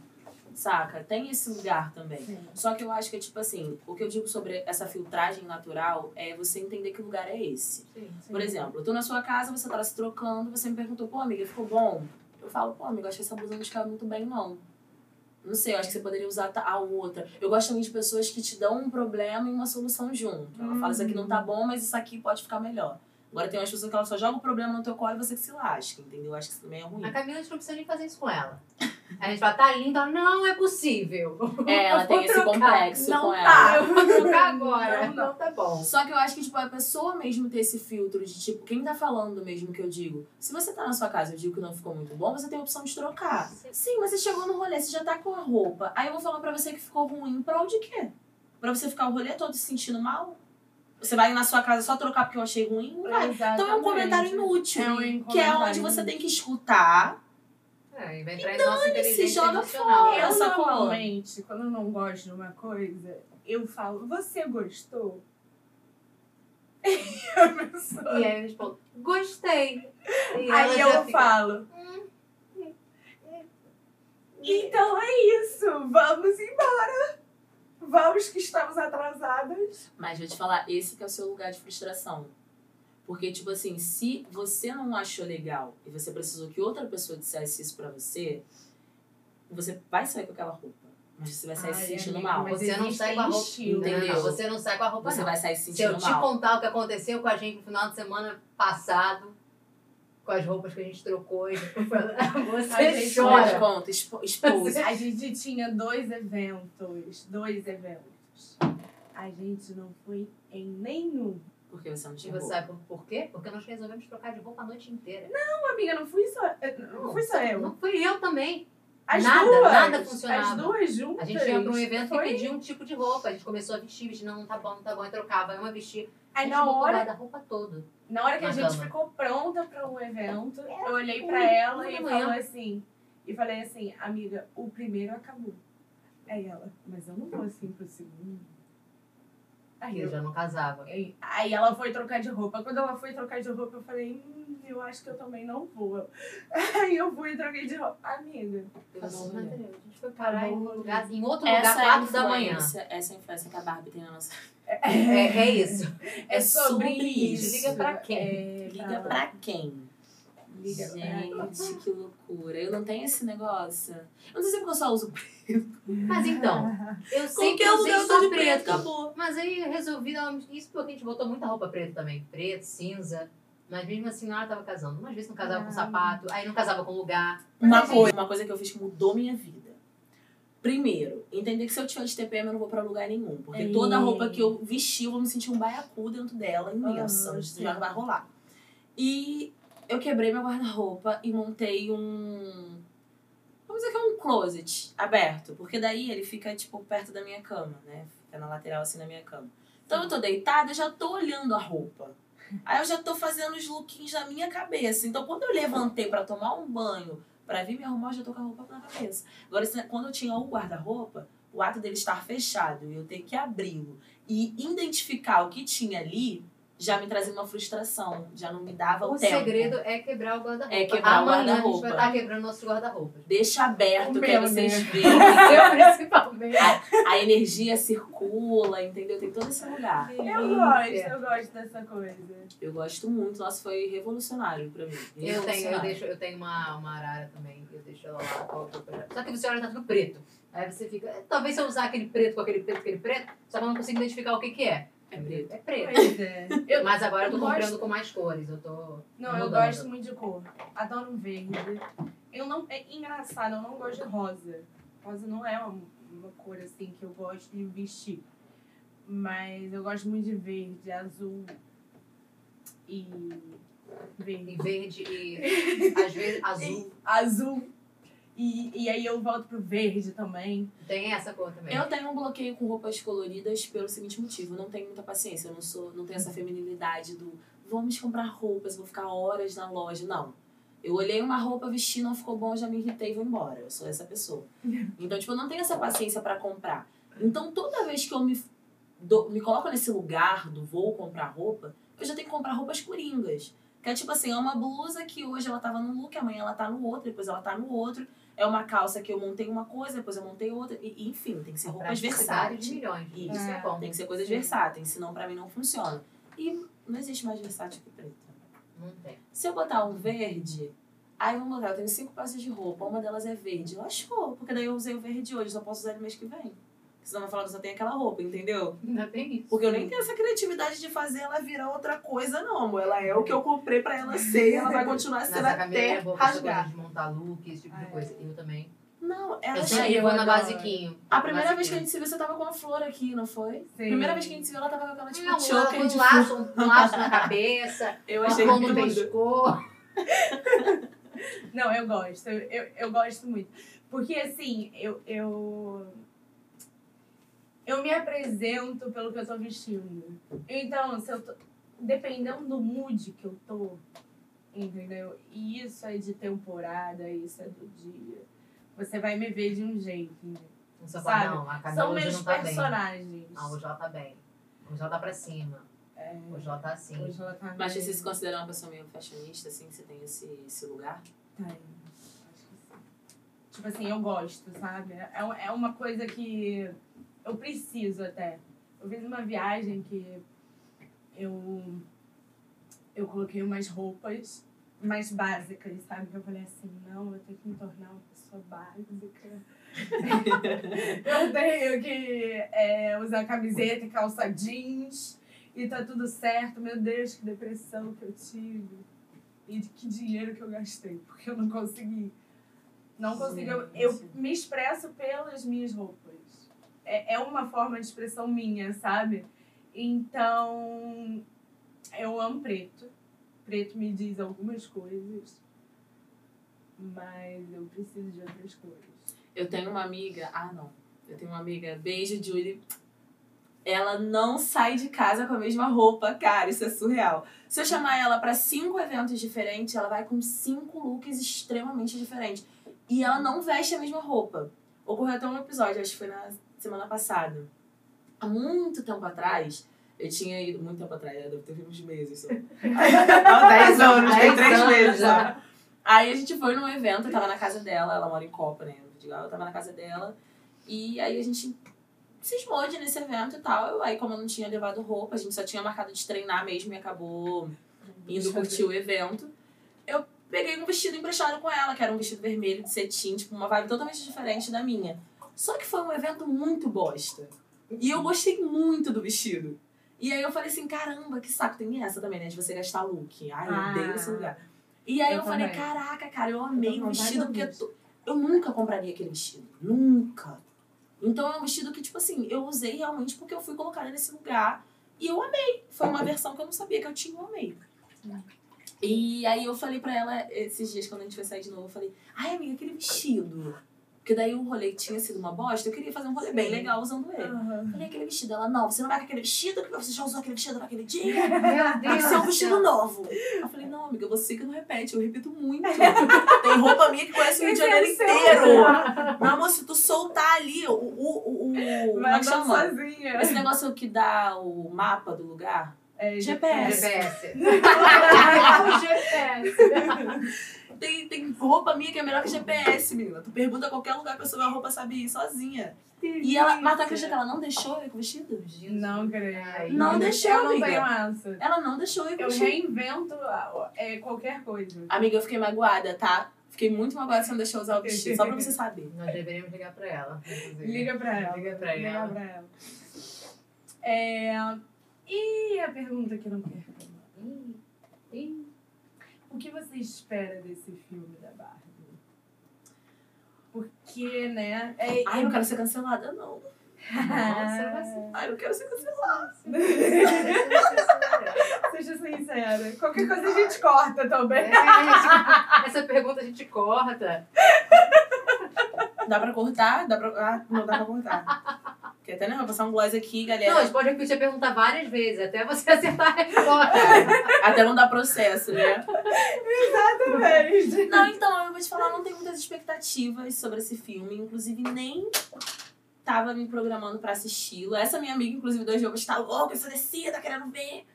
saca? Tem esse lugar também. Sim. Só que eu acho que, tipo assim, o que eu digo sobre essa filtragem natural é você entender que lugar é esse. Sim. Por exemplo, eu tô na sua casa, você tá se trocando, você me perguntou, pô, amiga, ficou bom? Eu falo, pô, amiga, acho que essa blusa não te caiu muito bem, não. Não sei, eu acho que você poderia usar a outra. Eu gosto também de pessoas que te dão um problema e uma solução junto. Ela fala, isso aqui não tá bom, mas isso aqui pode ficar melhor. Agora tem umas pessoas que ela só joga o problema no teu colo e você que se lasca, entendeu? Eu acho que isso também é ruim. A Camila, a gente não precisa nem fazer isso com ela. A gente fala, tá linda, não é possível. Ela tem esse complexo com ela. Eu vou trocar agora. Não tá bom. Só que eu acho que, tipo, a pessoa mesmo ter esse filtro de, tipo, quem tá falando mesmo que eu digo? Se você tá na sua casa e eu digo que não ficou muito bom, você tem a opção de trocar. Sim, mas você chegou no rolê, você já tá com a roupa. Aí eu vou falar pra você que ficou ruim. Pra onde quê? Pra você ficar o rolê todo se sentindo mal? Você vai na sua casa só trocar porque eu achei ruim? Vai. Então é um comentário inútil. Que é onde você tem que escutar. Vai entrar então, se joga fora. Eu normalmente, quando eu não gosto de uma coisa, eu falo, você gostou? E a pessoa... E aí eu respondo, gostei. Aí eu falo... Então é isso, vamos embora. Vamos que estamos atrasadas. Mas vou te falar, esse que é o seu lugar de frustração. Porque, tipo assim, se você não achou legal e você precisou que outra pessoa dissesse isso pra você, você vai sair com aquela roupa. Mas você vai sair se sentindo mal. Você não sai com a roupa, entendeu? Você não sai com a roupa, você vai sair se sentindo mal. Se eu te contar o que aconteceu com a gente no final de semana passado, com as roupas que a gente trocou, e você chora. Conta, expôs. A gente tinha dois eventos. A gente não foi em nenhum. Porque você não tinha roupa. Você sabe por quê? Porque nós resolvemos trocar de roupa a noite inteira. Não, amiga, não fui só eu. Não fui eu também. Nada funcionava. As duas juntas. A gente ia pra um evento que pedia um tipo de roupa. A gente começou a vestir, não tá bom, e trocava. Uma vestia. Aí na hora da roupa toda. Na hora que a gente ficou pronta pra um evento, eu olhei pra ela e falei assim, amiga, o primeiro acabou. Aí ela, mas eu não vou assim pro segundo. Aí eu já não casava. Aí ela foi trocar de roupa. Quando ela foi trocar de roupa, eu falei, eu acho que eu também não vou. Aí eu fui e troquei de roupa. Amiga. A gente foi parar em outro lugar, 4 da manhã. Essa é a influência que a Barbie tem na nossa... É isso. É sobre isso. Liga pra quem? Liga pra quem? Gente, que loucura. Eu não tenho esse negócio. Eu não sei porque eu só uso preto. Mas então, eu sei que eu usei só preto. Acabou. Mas aí eu resolvi dar isso porque a gente botou muita roupa preta também. Preto, cinza. Mas mesmo assim, na hora tava casando. Umas vezes não casava com sapato, aí não casava com lugar. Uma coisa que eu fiz que mudou minha vida. Primeiro, entender que se eu tiver de TPM, eu não vou pra lugar nenhum. Porque toda a roupa que eu vesti, eu vou me sentir um baiacu dentro dela, imensa. Já não vai rolar. E... eu quebrei meu guarda-roupa e montei um... vamos dizer que é um closet aberto. Porque daí ele fica, tipo, perto da minha cama, né? Fica na lateral, assim, da minha cama. Então eu tô deitada, eu já tô olhando a roupa. Aí eu já tô fazendo os lookinhos na minha cabeça. Então quando eu levantei pra tomar um banho, pra vir me arrumar, eu já tô com a roupa na cabeça. Agora, quando eu tinha o guarda-roupa, o ato dele estar fechado e eu ter que abri-lo e identificar o que tinha ali... já me trazia uma frustração, já não me dava o tempo. O segredo é quebrar o guarda-roupa. É quebrar o guarda-roupa. Amanhã a gente vai estar quebrando nosso guarda-roupa. Deixa aberto pra vocês verem. Principalmente. A energia circula, entendeu? Tem todo esse lugar. Eu gosto dessa coisa. Eu gosto muito. Nossa, foi revolucionário pra mim. Eu tenho uma arara também. Eu deixo ela lá. Só que você olha, tá tudo preto. Aí você fica... talvez se eu usar aquele preto, só que eu não consigo identificar o que é. É preto. Mas agora eu tô comprando com mais cores. Eu gosto muito de cor. Adoro um verde. É engraçado, eu não gosto de rosa. Rosa não é uma cor assim que eu gosto de vestir. Mas eu gosto muito de verde, azul e verde. Às vezes azul. Azul. E aí eu volto pro verde também. Tem essa cor também. Eu tenho um bloqueio com roupas coloridas pelo seguinte motivo. Eu não tenho muita paciência. Eu não tenho essa feminilidade do... vamos comprar roupas, vou ficar horas na loja. Não. Eu olhei uma roupa, vesti, não ficou bom, já me irritei e vou embora. Eu sou essa pessoa. Então, tipo, eu não tenho essa paciência pra comprar. Então, toda vez que eu me coloco nesse lugar do vou comprar roupa, eu já tenho que comprar roupas coringas. Que é tipo assim, é uma blusa que hoje ela tava num look, amanhã ela tá no outro, depois ela tá no outro... é uma calça que eu montei uma coisa, depois eu montei outra. E, enfim, tem que ser roupas versáteis. Isso é bom. Tem que ser coisas versáteis, senão pra mim não funciona. E não existe mais versátil que preto. Não tem. Se eu botar um verde, aí vamos botar, eu tenho 5 peças de roupa, uma delas é verde. Lascou, porque daí eu usei o verde hoje, só posso usar no mês que vem. Senão vai falar que só tem aquela roupa, entendeu? Ainda tem isso. Porque eu nem tenho essa criatividade de fazer ela virar outra coisa, não, amor. Ela é o que eu comprei pra ela ser e ela vai continuar sendo até rasgar. De montar look, esse tipo de coisa. Eu também. Não, ela chega. Eu vou na basiquinho. A primeira vez que a gente se viu, você tava com a flor aqui, não foi? Sim. Primeira vez que a gente se viu, ela tava com aquela tipo de choker de flor. Um laço na cabeça. Eu achei que tudo pescou. Não, eu gosto. Eu gosto muito. Porque, assim, eu me apresento pelo que eu tô vestindo. Então, se eu tô... dependendo do mood que eu tô, entendeu? E isso é de temporada, isso é do dia. Você vai me ver de um jeito, sabe? São meus personagens. Hoje ela tá bem. Hoje ela tá pra cima. Hoje ela tá assim. Mas você se considera uma pessoa meio fashionista, assim? Você tem esse lugar? Tem. Acho que sim. Tipo assim, eu gosto, sabe? É uma coisa que... eu preciso até. Eu fiz uma viagem que eu eu coloquei umas roupas mais básicas, sabe? Eu falei assim, não, eu tenho que me tornar uma pessoa básica. Eu tenho que usar camiseta e calça jeans e tá tudo certo. Meu Deus, que depressão que eu tive. E que dinheiro que eu gastei, porque eu não consegui. Não consegui. Eu me expresso pelas minhas roupas. É uma forma de expressão minha, sabe? Então, eu amo preto. Preto me diz algumas coisas, mas eu preciso de outras coisas. Eu tenho uma amiga... Ah, não. Eu tenho uma amiga... Beijo, Julie. Ela não sai de casa com a mesma roupa, cara. Isso é surreal. Se eu chamar ela pra 5 eventos diferentes, ela vai com 5 looks extremamente diferentes. E ela não veste a mesma roupa. Ocorreu até um episódio, acho que foi na semana passada. Há muito tempo atrás... Eu tinha ido... Muito tempo atrás, deve ter uns meses só. Não, 10 anos, tem 3 meses só. Aí a gente foi num evento, eu tava na casa dela, ela mora em Copa, né? Vidigal, eu tava na casa dela. E aí a gente cismou de ir nesse evento e tal. Aí como eu não tinha levado roupa, a gente só tinha marcado de treinar mesmo e acabou indo curtir o evento. Eu peguei um vestido emprestado com ela, que era um vestido vermelho de cetim, tipo uma vibe totalmente diferente da minha. Só que foi um evento muito bosta. E eu gostei muito do vestido. E aí eu falei assim, caramba, que saco, tem essa também, né? De você gastar look. Ai, eu odeio esse lugar. E aí eu falei, caraca, cara, eu amei o vestido, porque eu nunca compraria aquele vestido. Nunca. Então é um vestido que, tipo assim, eu usei realmente porque eu fui colocada nesse lugar. E eu amei. Foi uma versão que eu não sabia que eu tinha, eu amei. E aí eu falei pra ela, esses dias, quando a gente foi sair de novo, eu falei, ai, amiga, aquele vestido... Porque daí o rolê tinha sido uma bosta, eu queria fazer um rolê Sim. bem legal usando ele. Uhum. Falei, aquele vestido. Ela, não, você não vai com aquele vestido, porque você já usou aquele vestido naquele dia. Tem que ser um vestido novo. Eu falei, não, amiga, você que não repete, eu repito muito. Tem roupa minha que conhece o Rio de Janeiro inteiro. Meu amor, se tu soltar ali como é que chama? Sozinha. Esse negócio que dá o mapa do lugar. É, GPS. GPS. Tem roupa minha que é melhor que GPS, menina. Tu pergunta a qualquer lugar pra saber a roupa, sabe ir sozinha. E ela, mas tu acredita que ela não deixou eu ir com o vestido? Não, creio. Não deixou, amiga. Eu não tenho essa. Ela não deixou eu ir com o vestido. Eu reinvento qualquer coisa. Amiga, eu fiquei magoada, tá? Fiquei muito magoada que você não deixou usar o vestido. Só pra você saber. Nós deveríamos ligar pra ela. Liga pra ela. E a pergunta que não quer calar. O que você espera desse filme da Barbie? Porque, né? Ai, eu não quero ser cancelada, não. Nossa, vai ser. Ai, eu não quero ser cancelada. Seja sincera. Qualquer coisa a gente corta também. Essa pergunta a gente corta. Dá pra cortar? Não dá pra cortar. Porque até não vai passar um gloss aqui, galera. Não, a gente pode repetir a pergunta várias vezes, até você acertar a resposta. Até não dar processo, né? Exatamente. Não, então, eu vou te falar, não tenho muitas expectativas sobre esse filme. Inclusive, nem tava me programando pra assisti-lo. Essa minha amiga, inclusive, 2 jogos, tá louca, ensandecida, tá querendo ver.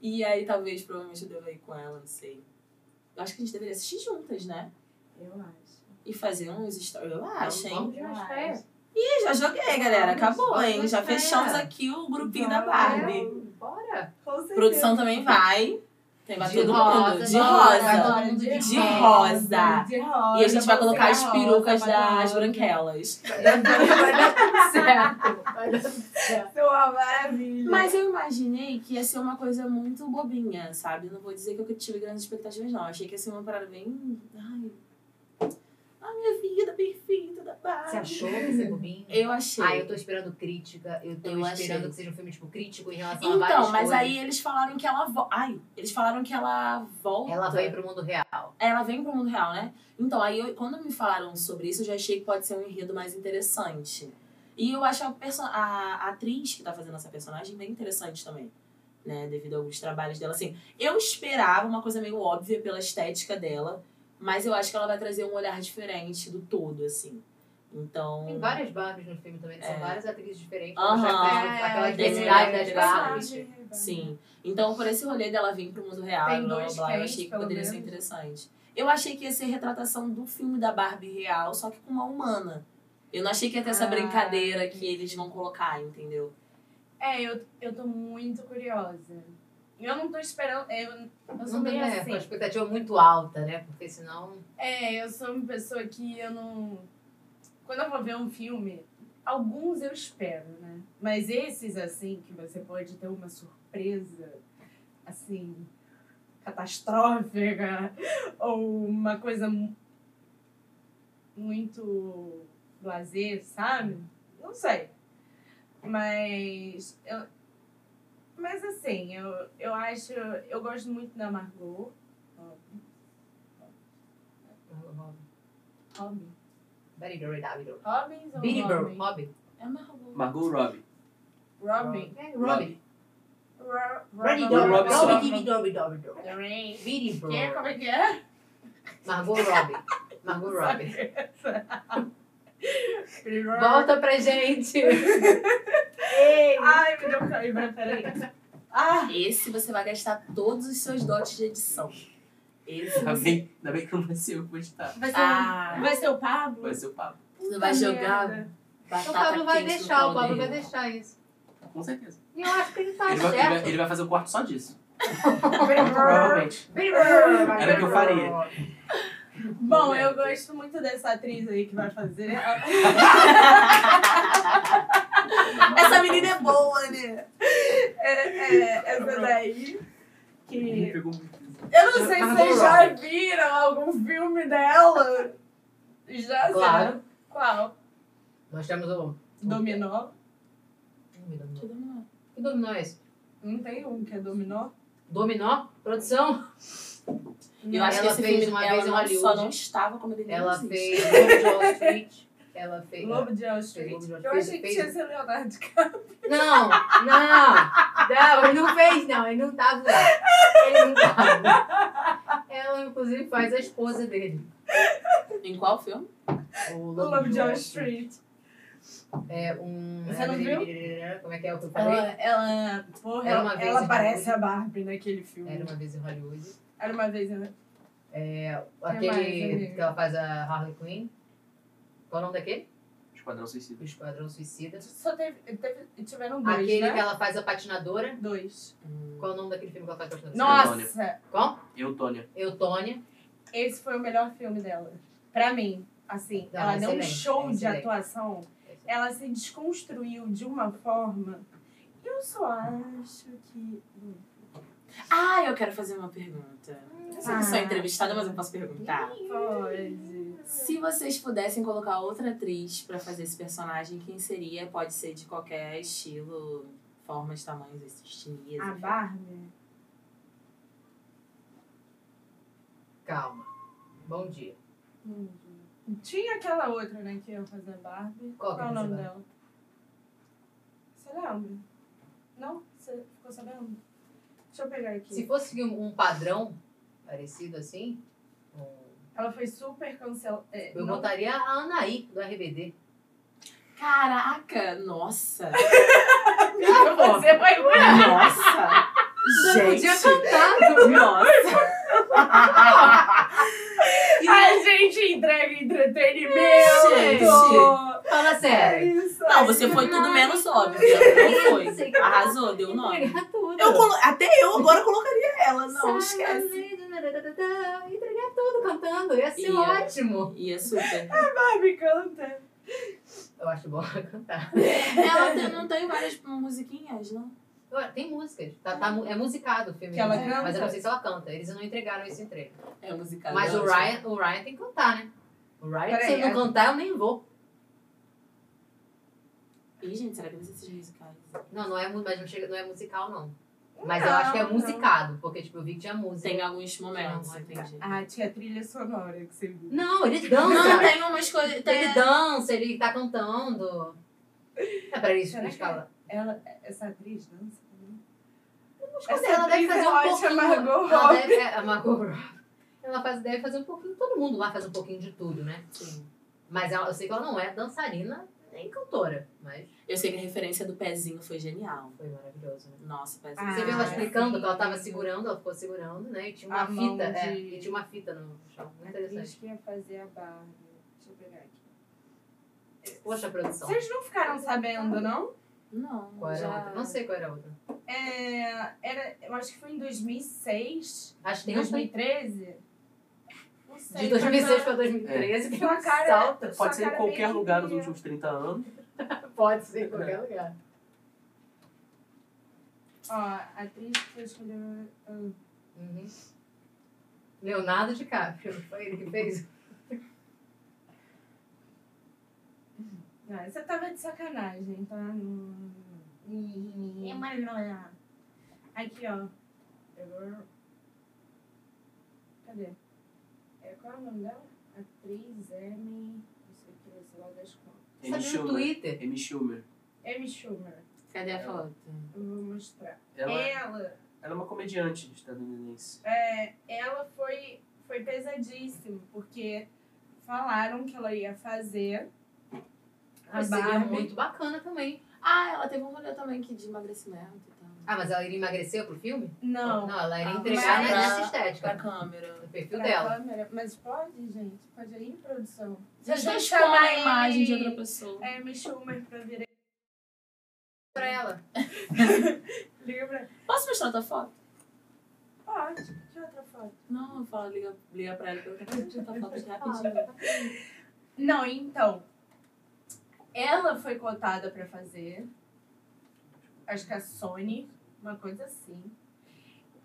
E aí, talvez, provavelmente, eu deva ir com ela, não sei. Eu acho que a gente deveria assistir juntas, né? Eu acho. E fazer uns stories, eu acho, hein? Eu acho. Ih, já joguei, galera. Acabou, hein? Já fechamos aqui o grupinho da Barbie. Bora! A produção também vai. Tem mais todo mundo. De rosa. De rosa. E a gente vai colocar as perucas das branquelas. Vai dar tudo certo. Vai dar tudo certo. É uma maravilha. Mas eu imaginei que ia ser uma coisa muito bobinha, sabe? Não vou dizer que eu tive grandes expectativas, não. Achei que ia ser uma parada bem... Ai... A minha vida perfeita da Barbie. Você achou que você é bobinho? Eu achei. Ah, eu tô esperando crítica. Eu tô esperando que seja um filme, tipo, crítico em relação a várias coisas. Então, mas aí eles falaram que ela... eles falaram que ela volta... Ela vem pro mundo real. Ela vem pro mundo real, né? Então, aí quando me falaram sobre isso, eu já achei que pode ser um enredo mais interessante. E eu acho a atriz que tá fazendo essa personagem bem interessante também. Né? Devido a alguns trabalhos dela, assim. Eu esperava uma coisa meio óbvia pela estética dela. Mas eu acho que ela vai trazer um olhar diferente do todo, assim. Então... Tem várias Barbies no filme também. São várias atrizes diferentes. Aquela diversidade das Barbies. Sim. Então, por esse rolê dela vir pro mundo real, tem dois blá, eu achei que poderia ser interessante. Eu achei que ia ser retratação do filme da Barbie real, só que com uma humana. Eu não achei que ia ter essa brincadeira que eles vão colocar, entendeu? Eu tô muito curiosa. Eu não tô esperando. Eu sou meio assim. A expectativa é muito alta, né? Porque senão. É, eu sou uma pessoa que eu não. Quando eu vou ver um filme, alguns eu espero, né? Mas esses, assim, que você pode ter uma surpresa, assim, catastrófica, ou uma coisa muito lazer, sabe? Não sei. Mas. Mas assim, eu acho... Eu gosto muito da Margot Robbie. Robbie? É Margot. Margot Robbie. Robbie? Robbie. Como é que é? Margot Robbie. Margot Robbie. Volta pra gente. Ei. Ai, me deu um cãibra, peraí. Ah. Esse você vai gastar todos os seus dotes de edição. Esse ainda bem que não vai ser eu gostar. Vai ser o Pablo? Vai ser o Pablo. Você vai jogar batata. O Pablo vai deixar, o Pablo vai deixar isso. Com certeza. E eu acho que ele tá certo. Ele vai fazer o quarto só disso. Provavelmente. Era o que eu faria. Bom, eu gosto muito dessa atriz aí que vai fazer. Essa menina é boa, né? Essa daí. Que... Eu não sei se vocês já viram algum filme dela. Já claro. Sabe? Qual? Nós temos o... Dominó. Que dominó? Que dominó é esse? Não tem um que é dominó. Dominó? Produção? Eu acho que ela fez uma vez em Hollywood. Só não estava como ele ela fez Lobo de Wall Street. Ela fez Lobo de Wall Street. Eu achei que tinha sido Leonardo DiCaprio. Não, ele não fez, não. Ele não tava lá. Ele não tava. Ela, inclusive, faz a esposa dele. Em qual filme? O Lobo de Wall Street. É um... Você não viu? Como é que é o que eu falei? Ela parece a Barbie naquele filme. Era uma vez em Hollywood. Era uma vez em Hollywood. Aquele que ela faz a Harley Quinn. Qual o nome daquele? Esquadrão Suicida. Esquadrão Suicida. Só tiveram dois, aquele, né? Aquele que ela faz a patinadora. Dois. Qual o nome daquele filme que ela faz a patinadora? Nossa! Qual? Eutônia. Esse foi o melhor filme dela. Pra mim, assim, não, ela deu um show de atuação. Ela se desconstruiu de uma forma. Eu só acho que... Ah, eu quero fazer uma pergunta. Eu sei que sou entrevistada, mas eu posso perguntar. Pode. Se vocês pudessem colocar outra atriz pra fazer esse personagem, quem seria? Pode ser de qualquer estilo, formas, tamanhos, etnias. A Barbie? Calma. Bom dia. Tinha aquela outra, né, que ia fazer Barbie. Qual é o nome dela? Você lembra? Não? Você ficou sabendo? Deixa eu pegar aqui. Se fosse um padrão parecido assim... Ela foi super cancelada. Eu botaria a Anaí, do RBD. Caraca! Nossa! Você vai olhar! Nossa! Gente. Podia cantar! Nossa! A gente entrega entretenimento! Gente. Fala sério! É isso, não, você foi tudo menos óbvio. Não foi. Arrasou, deu o nome. Até eu agora colocaria ela, não esquece. Entregar tudo cantando, ia ser ótimo. Ia super. A Barbie canta. Eu acho bom ela cantar. Ela não tem várias musiquinhas, não? Tem músicas. É musicado o filme. Que ela canta? Mas eu não sei se ela canta. Eles não entregaram esse entrego. É musicado. Mas o Ryan tem que cantar, né? O Ryan, se ele não cantar, eu nem vou. Ih, gente, será que não sei se é musical? Não é musical, não. Mas eu acho que é musicado, porque tipo, eu vi que tinha música. Tem alguns momentos, entendi. Ah, tinha trilha sonora que você viu. Não, ele dança. Não, tem umas coisas. Ele dança, ele tá cantando. É pra isso que escala. Essa atriz dança também. Ela deve fazer um pouquinho. A Margot Robbie. Ela deve fazer um pouquinho. Todo mundo lá faz um pouquinho de tudo, né? Sim. Mas eu sei que ela não é dançarina. Nem cantora, mas... Eu sei que a referência do pezinho foi genial. Foi maravilhoso, né? Nossa, o pezinho. Você viu ela explicando que ela tava segurando, ela ficou segurando, né? E tinha uma fita, e tinha uma fita no chão. Muito interessante. A gente queria fazer a barra. Deixa eu pegar aqui. Poxa, produção. Vocês não ficaram sabendo, não? Não. Qual era a outra? Não sei qual era a outra. Eu acho que foi em 2006. Acho que 2013. Não sei. De 2006 para 2013, que uma cara. Salta. Pode ser em qualquer lugar nos últimos 30 anos. Pode ser em qualquer lugar. Ó, a atriz que eu escolhi. Leonardo DiCaprio, foi ele que fez. Ah, você tava de sacanagem, tá? Aqui, ó. Cadê? Qual é o nome dela? Atriz M. Não sei o que, sei lá das contas. Sabe no Twitter? M. Schumer. M. Schumer. Cadê a foto? Eu vou mostrar. Ela é uma comediante estadunidense. É, ela foi pesadíssimo, porque falaram que ela ia fazer a Barbie. Muito bacana também. Ah, ela teve um rolê também que de emagrecimento e tal. Ah, mas ela iria emagrecer pro filme? Não. Não, ela iria entregar nessa estética. Pra câmera. No perfil dela. Câmera. Mas pode, gente? Pode ir em produção. Vocês vão chamar a imagem de outra pessoa. É, me Schumer pra virar. Pra ela. Liga pra ela. Posso mostrar outra foto? Pode. Que outra foto? Não, eu falo, liga pra ela, que eu quero mostrar outra foto de rapidinho. Não, então. Ela foi cotada pra fazer. Acho que a Sony, uma coisa assim.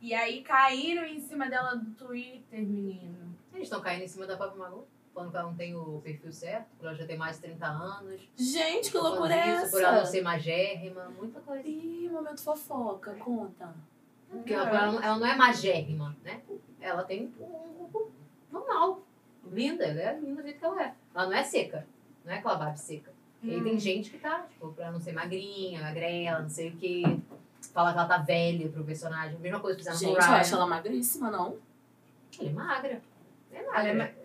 E aí caíram em cima dela do Twitter, menino. Eles estão caindo em cima da própria Margot. Quando ela não tem o perfil certo, porque ela já tem mais de 30 anos. Gente, que loucura é essa? Por ela não ser magérrima, muita coisa. Ih, momento fofoca, conta. Porque ela não é magérrima, né? Ela tem um normal. Linda, ela é linda do jeito que ela é. Ela não é seca, não é aquela Barbie seca. E aí tem gente que tá, tipo, pra não ser magrinha, magrela, não sei o quê. Fala que ela tá velha pro personagem. Mesma coisa que fizeram com o Ryan. Gente, eu acho ela magríssima, não? Ela é magra.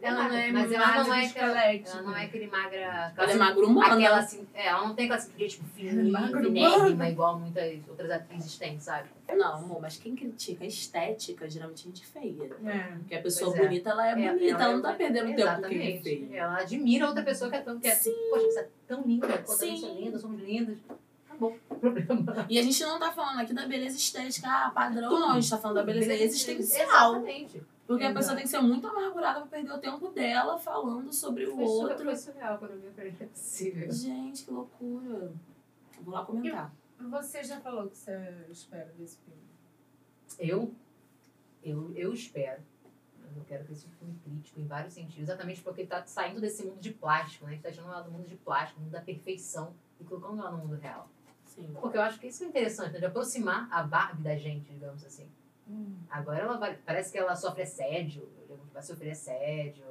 Ela não é magra, mas ela não é aquele, ela não é aquele magra. Ela é magro humana. Aquela, assim, ela não tem aquela cintura, tipo, finérrima, igual muitas outras atrizes têm, sabe? Não, amor, mas quem critica a estética, geralmente a gente feia. É. Porque a pessoa bonita, ela é bonita, ela não tá perdendo tempo com quem é feia. Ela admira outra pessoa que é tão, que é, poxa, você é tão linda, quanto a gente é linda, somos lindas. Acabou o problema. E a gente não tá falando aqui da beleza estética, padrão, não. A gente tá falando da beleza existencial. Exatamente. Porque a pessoa tem que ser muito amargurada pra perder o tempo dela falando sobre o outro. Foi surreal quando eu vi, é possível. Gente, que loucura. Vou lá comentar. E você já falou o que você espera desse filme? Eu espero. Eu quero que esse filme crítico em vários sentidos. Exatamente porque ele tá saindo desse mundo de plástico, né? Ele tá tirando ela do mundo de plástico, do mundo da perfeição, e colocando ela no mundo real. Sim. Porque eu acho que isso é interessante, né? De aproximar a Barbie da gente, digamos assim. Agora ela vai, parece que ela sofre assédio, vai sofrer assédio,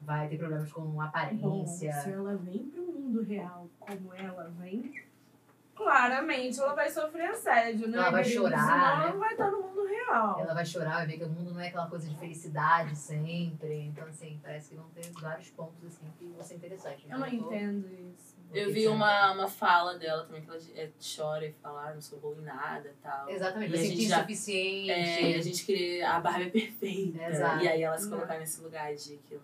vai ter problemas com aparência. Bom, se ela vem pro mundo real como ela vem, claramente ela vai sofrer assédio, né? Ela vai chorar, né? Ela vai estar no mundo real. Ela vai chorar, vai ver que o mundo não é aquela coisa de felicidade sempre. Então, assim, parece que vão ter vários pontos assim que vão ser interessantes. Eu não entendo isso. Eu vi uma fala dela também, que ela chora e fala, não sou boa em nada e tal. Exatamente, e a gente já, insuficiente. A gente queria a Barbie perfeita. Exato. E aí ela se colocar nesse lugar de que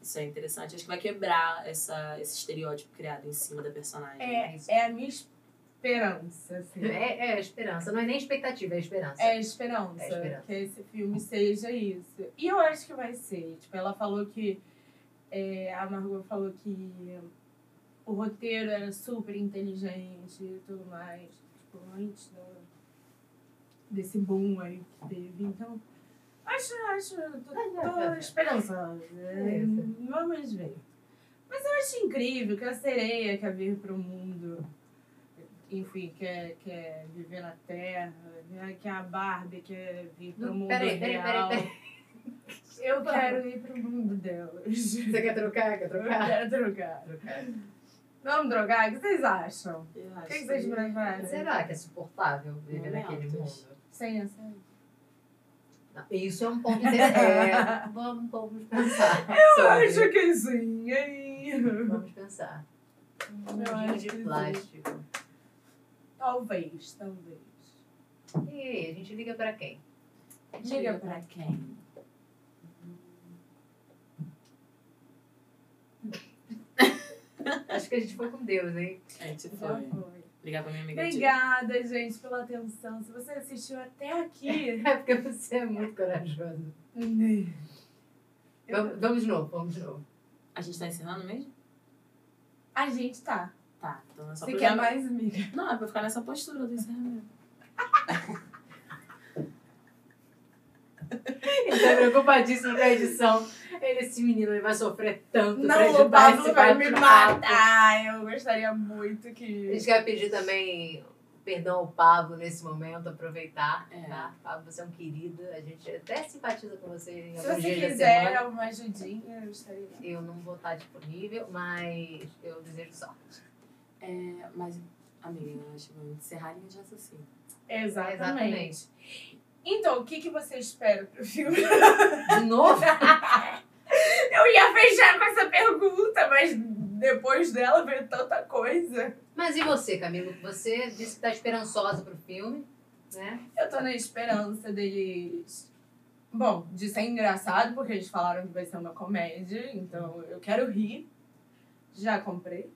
isso é interessante. Acho que vai quebrar esse estereótipo criado em cima da personagem. É a minha esperança, assim. É a esperança, não é nem expectativa, é a esperança. É a esperança que esse filme seja isso. E eu acho que vai ser. Tipo, ela falou que... a Margot falou que... O roteiro era super inteligente e tudo mais, tipo, antes desse boom aí que teve. Então, tô esperançosa. Vamos ver. Mas eu acho incrível que a sereia quer vir pro mundo, enfim, quer viver na Terra, que a Barbie quer vir pro mundo real. Peraí. Eu quero ir pro mundo delas. Você quer trocar? Eu quero trocar. Vamos drogar? O que vocês acham? O que vocês preferem? Será que é suportável viver naquele mundo? Sem assédio. Isso é um ponto interessante. Vamos pensar. Eu acho que sim. Vamos pensar. Um de plástico. Sim. Talvez. E aí, a gente liga pra quem? Liga pra quem? Acho que a gente foi com Deus, hein? A gente foi. Ligar pra minha amiga. Obrigada, Tia, gente, pela atenção. Se você assistiu até aqui... É porque você é muito corajoso. Vamos de novo, vamos de novo. A gente tá ensinando mesmo? A gente tá. Tá, então é só você quer mais, amiga? Não, é pra ficar nessa postura do encerramento. Ele tá preocupadíssimo com a edição. Ele, esse menino, ele vai sofrer tanto. Não, o Pablo vai me matar. Eu gostaria muito que... A gente quer pedir também perdão ao Pablo nesse momento, aproveitar. É. Tá? Pablo, você é um querido. A gente até simpatiza com você em alguns dias da semana. Se você quiser alguma ajudinha, eu gostaria. Eu não vou estar disponível, mas eu desejo sorte. É, mas, amiga, nós vamos encerrar e já assassino. Exatamente. Então, o que, que você espera pro filme? De novo? Eu ia fechar com essa pergunta, mas depois dela veio tanta coisa. Mas e você, Camila? Você disse que tá esperançosa pro filme, né? Eu tô na esperança deles... Bom, de ser engraçado, porque eles falaram que vai ser uma comédia, então eu quero rir. Já comprei.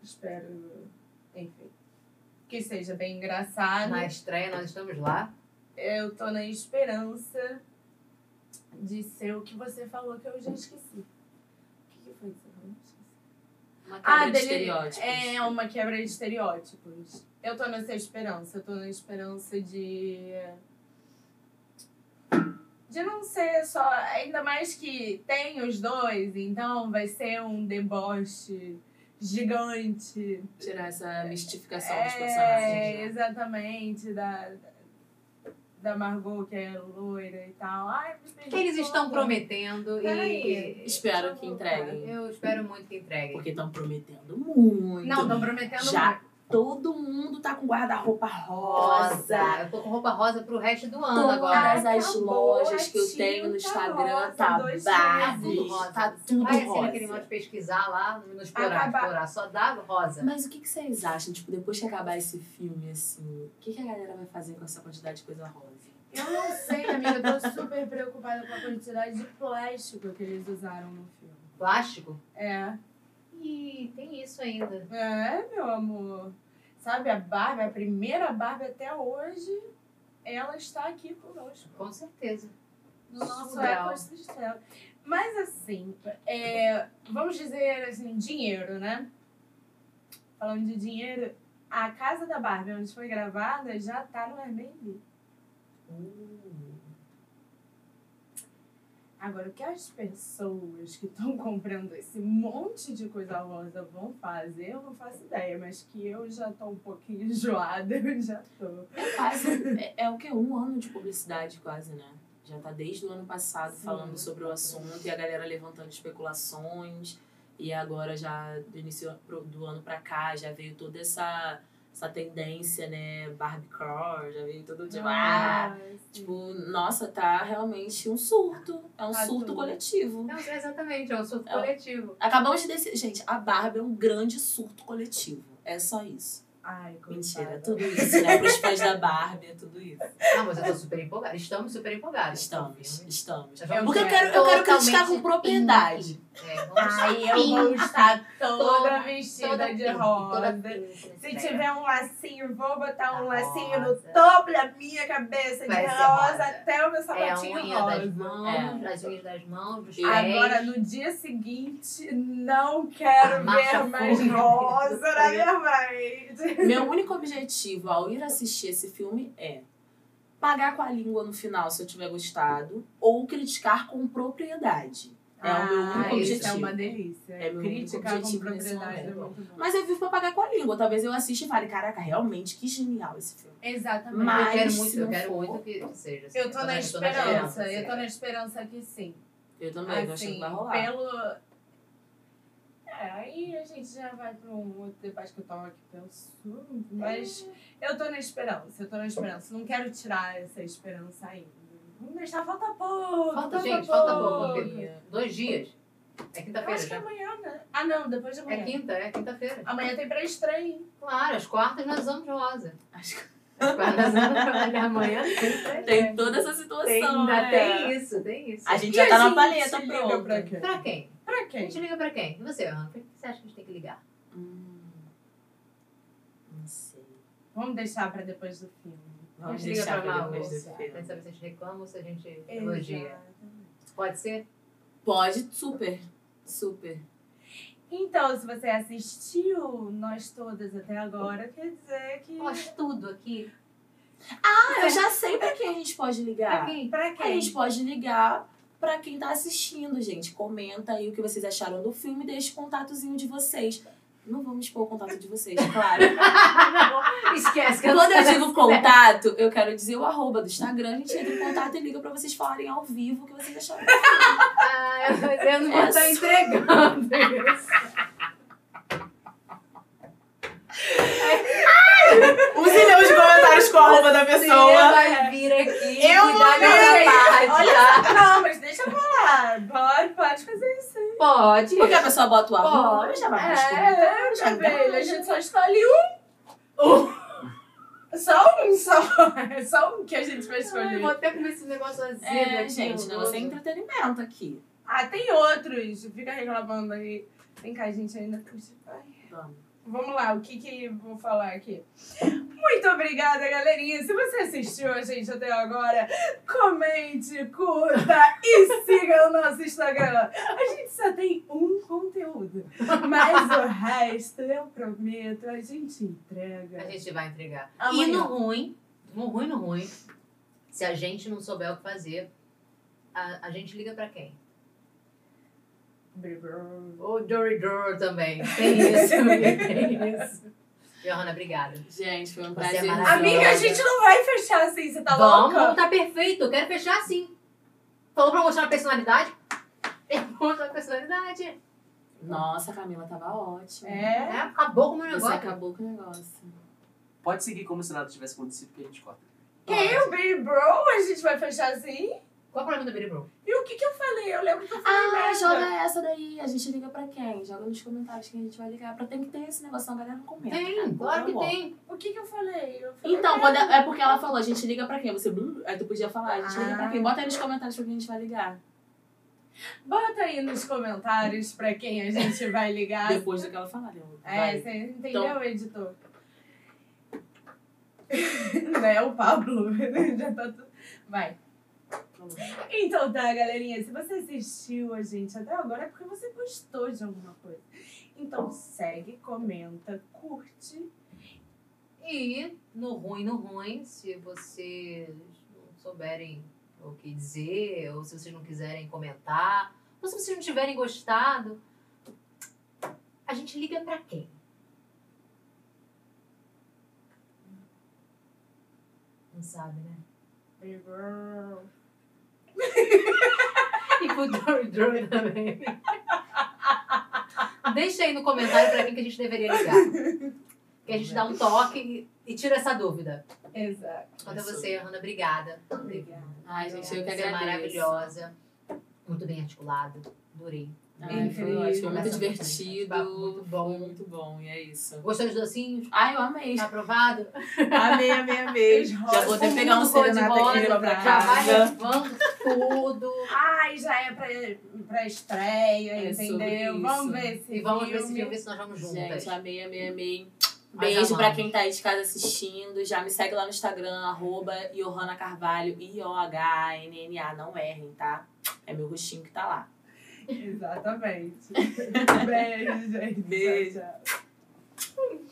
Espero, enfim, que seja bem engraçado. Na estreia nós estamos lá. Eu tô na esperança de ser o que você falou, que eu já esqueci. O que foi que você falou? Uma quebra de estereótipos. É, uma quebra de estereótipos. Eu tô nessa esperança. Eu tô na esperança de... De não ser só... Ainda mais que tem os dois, então vai ser um deboche gigante. Tirar essa mistificação dos personagens. É, exatamente, da Margot, que é loira e tal. Ai, eles estão prometendo e espero que entreguem. Eu espero muito que entreguem. Porque estão prometendo muito. Não, estão prometendo já muito. Todo mundo tá com guarda-roupa rosa. Eu tô com roupa rosa pro resto do ano. Todas agora. Todas as lojas que eu tenho no Instagram rosa, tá base. Tá tudo rosa. Vai aquele monte de pesquisar lá, no explorar. Só dá rosa. Mas o que vocês acham? Tipo, depois que acabar esse filme, assim, o que a galera vai fazer com essa quantidade de coisa rosa? Eu não sei, amiga. Eu tô super preocupada com a quantidade de plástico que eles usaram no filme. Plástico? É. Ih, tem isso ainda. É, meu amor. Sabe, a Barbie, a primeira Barbie até hoje, ela está aqui conosco. Com certeza. No nosso ecossistema. Mas assim, vamos dizer assim, dinheiro, né? Falando de dinheiro, a casa da Barbie, onde foi gravada, já tá no Airbnb. Agora, o que as pessoas que estão comprando esse monte de coisa rosa vão fazer, eu não faço ideia, mas que eu já tô um pouquinho enjoada, eu já tô. É o que? Um ano de publicidade quase, né? Já tá desde o ano passado. Sim, falando sobre o assunto e a galera levantando especulações. E agora já do início do ano pra cá já veio toda essa tendência, né, Barbiecore, já veio todo dia. Tipo, nossa, tá realmente um surto. É um surto coletivo. Não, exatamente, é um surto coletivo. Acabamos de decidir. Gente, a Barbie é um grande surto coletivo. É só isso. Ai, mentira, é tudo isso, né? Pros pais da Barbie, é tudo isso. Ah, mas eu tô super empolgada. Estamos super empolgadas. Estamos. Porque eu quero criticar com propriedade. Aí eu vou estar toda vestida de rosa. Se tiver um lacinho, vou botar um lacinho no topo da minha cabeça de rosa até o meu sapatinho rosa. Das unhas das mãos, dos pés. Agora, no dia seguinte, não quero ver mais rosa na minha frente. Meu único objetivo ao ir assistir esse filme é pagar com a língua no final, se eu tiver gostado, ou criticar com propriedade. É o meu único objetivo. É uma delícia. É meu criticar único objetivo. Mas eu vivo pra pagar com a língua. Talvez eu assista e fale, caraca, realmente, que genial esse filme. Exatamente. Mas eu quero muito que seja assim. Eu tô na esperança. Eu tô na esperança que sim. Eu também, eu acho que vai rolar. Aí a gente já vai pra um outro debate que eu tava aqui pensando. Mas eu tô na esperança. Eu tô na esperança. Não quero tirar essa esperança ainda. Vamos deixar, falta pouco. Falta pouco. 2 dias. É quinta-feira. Acho que é amanhã, né? Ah, não, depois de amanhã. É quinta-feira. Amanhã tem pré-estreia. Claro, às quartas nós vamos de rosa. Às quartas nós vamos trabalhar amanhã. Tem toda essa situação. Tem isso. A gente já tá na paleta pronta. Pra quem? A gente liga pra quem? E você, Ana? O que você acha que a gente tem que ligar? Não sei. Vamos deixar pra depois do filme. Vamos deixar pra depois do filme. Quer saber se a gente reclama ou se a gente elogia. Pode ser? Pode, super. Super. Então, se você assistiu Nós Todas até agora, quer dizer que... Nós tudo aqui. Ah, eu já sei pra quem a gente pode ligar. Pra quem? A gente pode ligar pra quem tá assistindo, gente. Comenta aí o que vocês acharam do filme. Deixa o contatozinho de vocês. Não vamos expor o contato de vocês, claro. Esquece. Que quando eu digo contato, eu quero dizer o arroba do Instagram. A gente entra em contato e liga pra vocês falarem ao vivo o que vocês acharam. Ah, eu não vou estar entregando isso. Usem os comentários com a arroba da pessoa. Você vai vir aqui. Eu vou ver. Olha, não, mas deixa eu falar. Pode fazer isso. Pode. Porque a pessoa bota o arroba, já vai nos comentários. A gente só escolhe Só um que a gente vai escolher. Eu vou até comer esse negócio azedo aqui. Gente, não, você é entretenimento aqui. Ah, tem outros. Fica reclamando aí. Vem cá, gente, ainda... Vamos lá, o que que eu vou falar aqui? Muito obrigada, galerinha. Se você assistiu a gente até agora, comente, curta e siga o nosso Instagram. A gente só tem um conteúdo, mas o resto, eu prometo, a gente entrega. A gente vai entregar. Amanhã. E no ruim, se a gente não souber o que fazer, a gente liga pra quem? O Dory Dory também. Tem isso. Iohanna, obrigada. Gente, foi um prazer. Amiga, a gente não vai fechar assim, você tá louca? Não, tá perfeito. Eu quero fechar assim. Falou pra mostrar a personalidade? Eu vou mostrar a personalidade. Nossa, a Camila tava ótima. É, acabou com o meu negócio. Você acabou com o negócio. Pode seguir como se nada tivesse acontecido, que a gente corta. Que eu, Baby Bro? A gente vai fechar assim? Qual o problema do Baby Bro? E o que eu falei? Eu lembro que eu falei merda. Joga essa daí. A gente liga pra quem? Joga nos comentários quem a gente vai ligar. Tem que ter esse negócio, a galera não comenta. Tem, claro que tem. O que eu falei? Então, quando é porque ela falou, a gente liga pra quem? Você, aí tu podia falar, a gente liga pra quem? Bota aí nos comentários pra quem a gente vai ligar. Bota aí nos comentários pra quem a gente vai ligar. Depois do que ela falar. Você entendeu, então... editor? Não é o Pablo. Já tá tudo... Vai. Então tá, galerinha, se você assistiu a gente até agora é porque você gostou de alguma coisa. Então segue, comenta, curte. E no ruim, se vocês não souberem o que dizer, ou se vocês não quiserem comentar, ou se vocês não tiverem gostado, a gente liga pra quem? Não sabe, né? Baby Girl. E pro Dory também. Deixa aí no comentário pra quem que a gente deveria ligar. Que a gente dá um toque e tira essa dúvida. Exato. Quanto a você, Iohanna, obrigada. Obrigada. Ai, gente, eu que agradeço. Você é maravilhosa. Muito bem articulada. Adorei. Ai, foi muito divertido. Muito bom. Muito bom, e é isso. Gostou dos docinhos? Ai, eu amei. Tá aprovado? Amei. Já vou até pegar um serenata aqui pra casa. Já vai tudo. Ai, já é pra estreia, entendeu? Vamos ver esse filme. Vamos ver esse filme, se nós vamos juntas. Gente, amei. Beijo pra quem tá aí de casa assistindo. Já me segue lá no Instagram, @IohannaCarvalho, IOHANNA, não errem, tá? É meu rostinho que tá lá. Exatamente. Beijo, gente. Beijo. Tchau.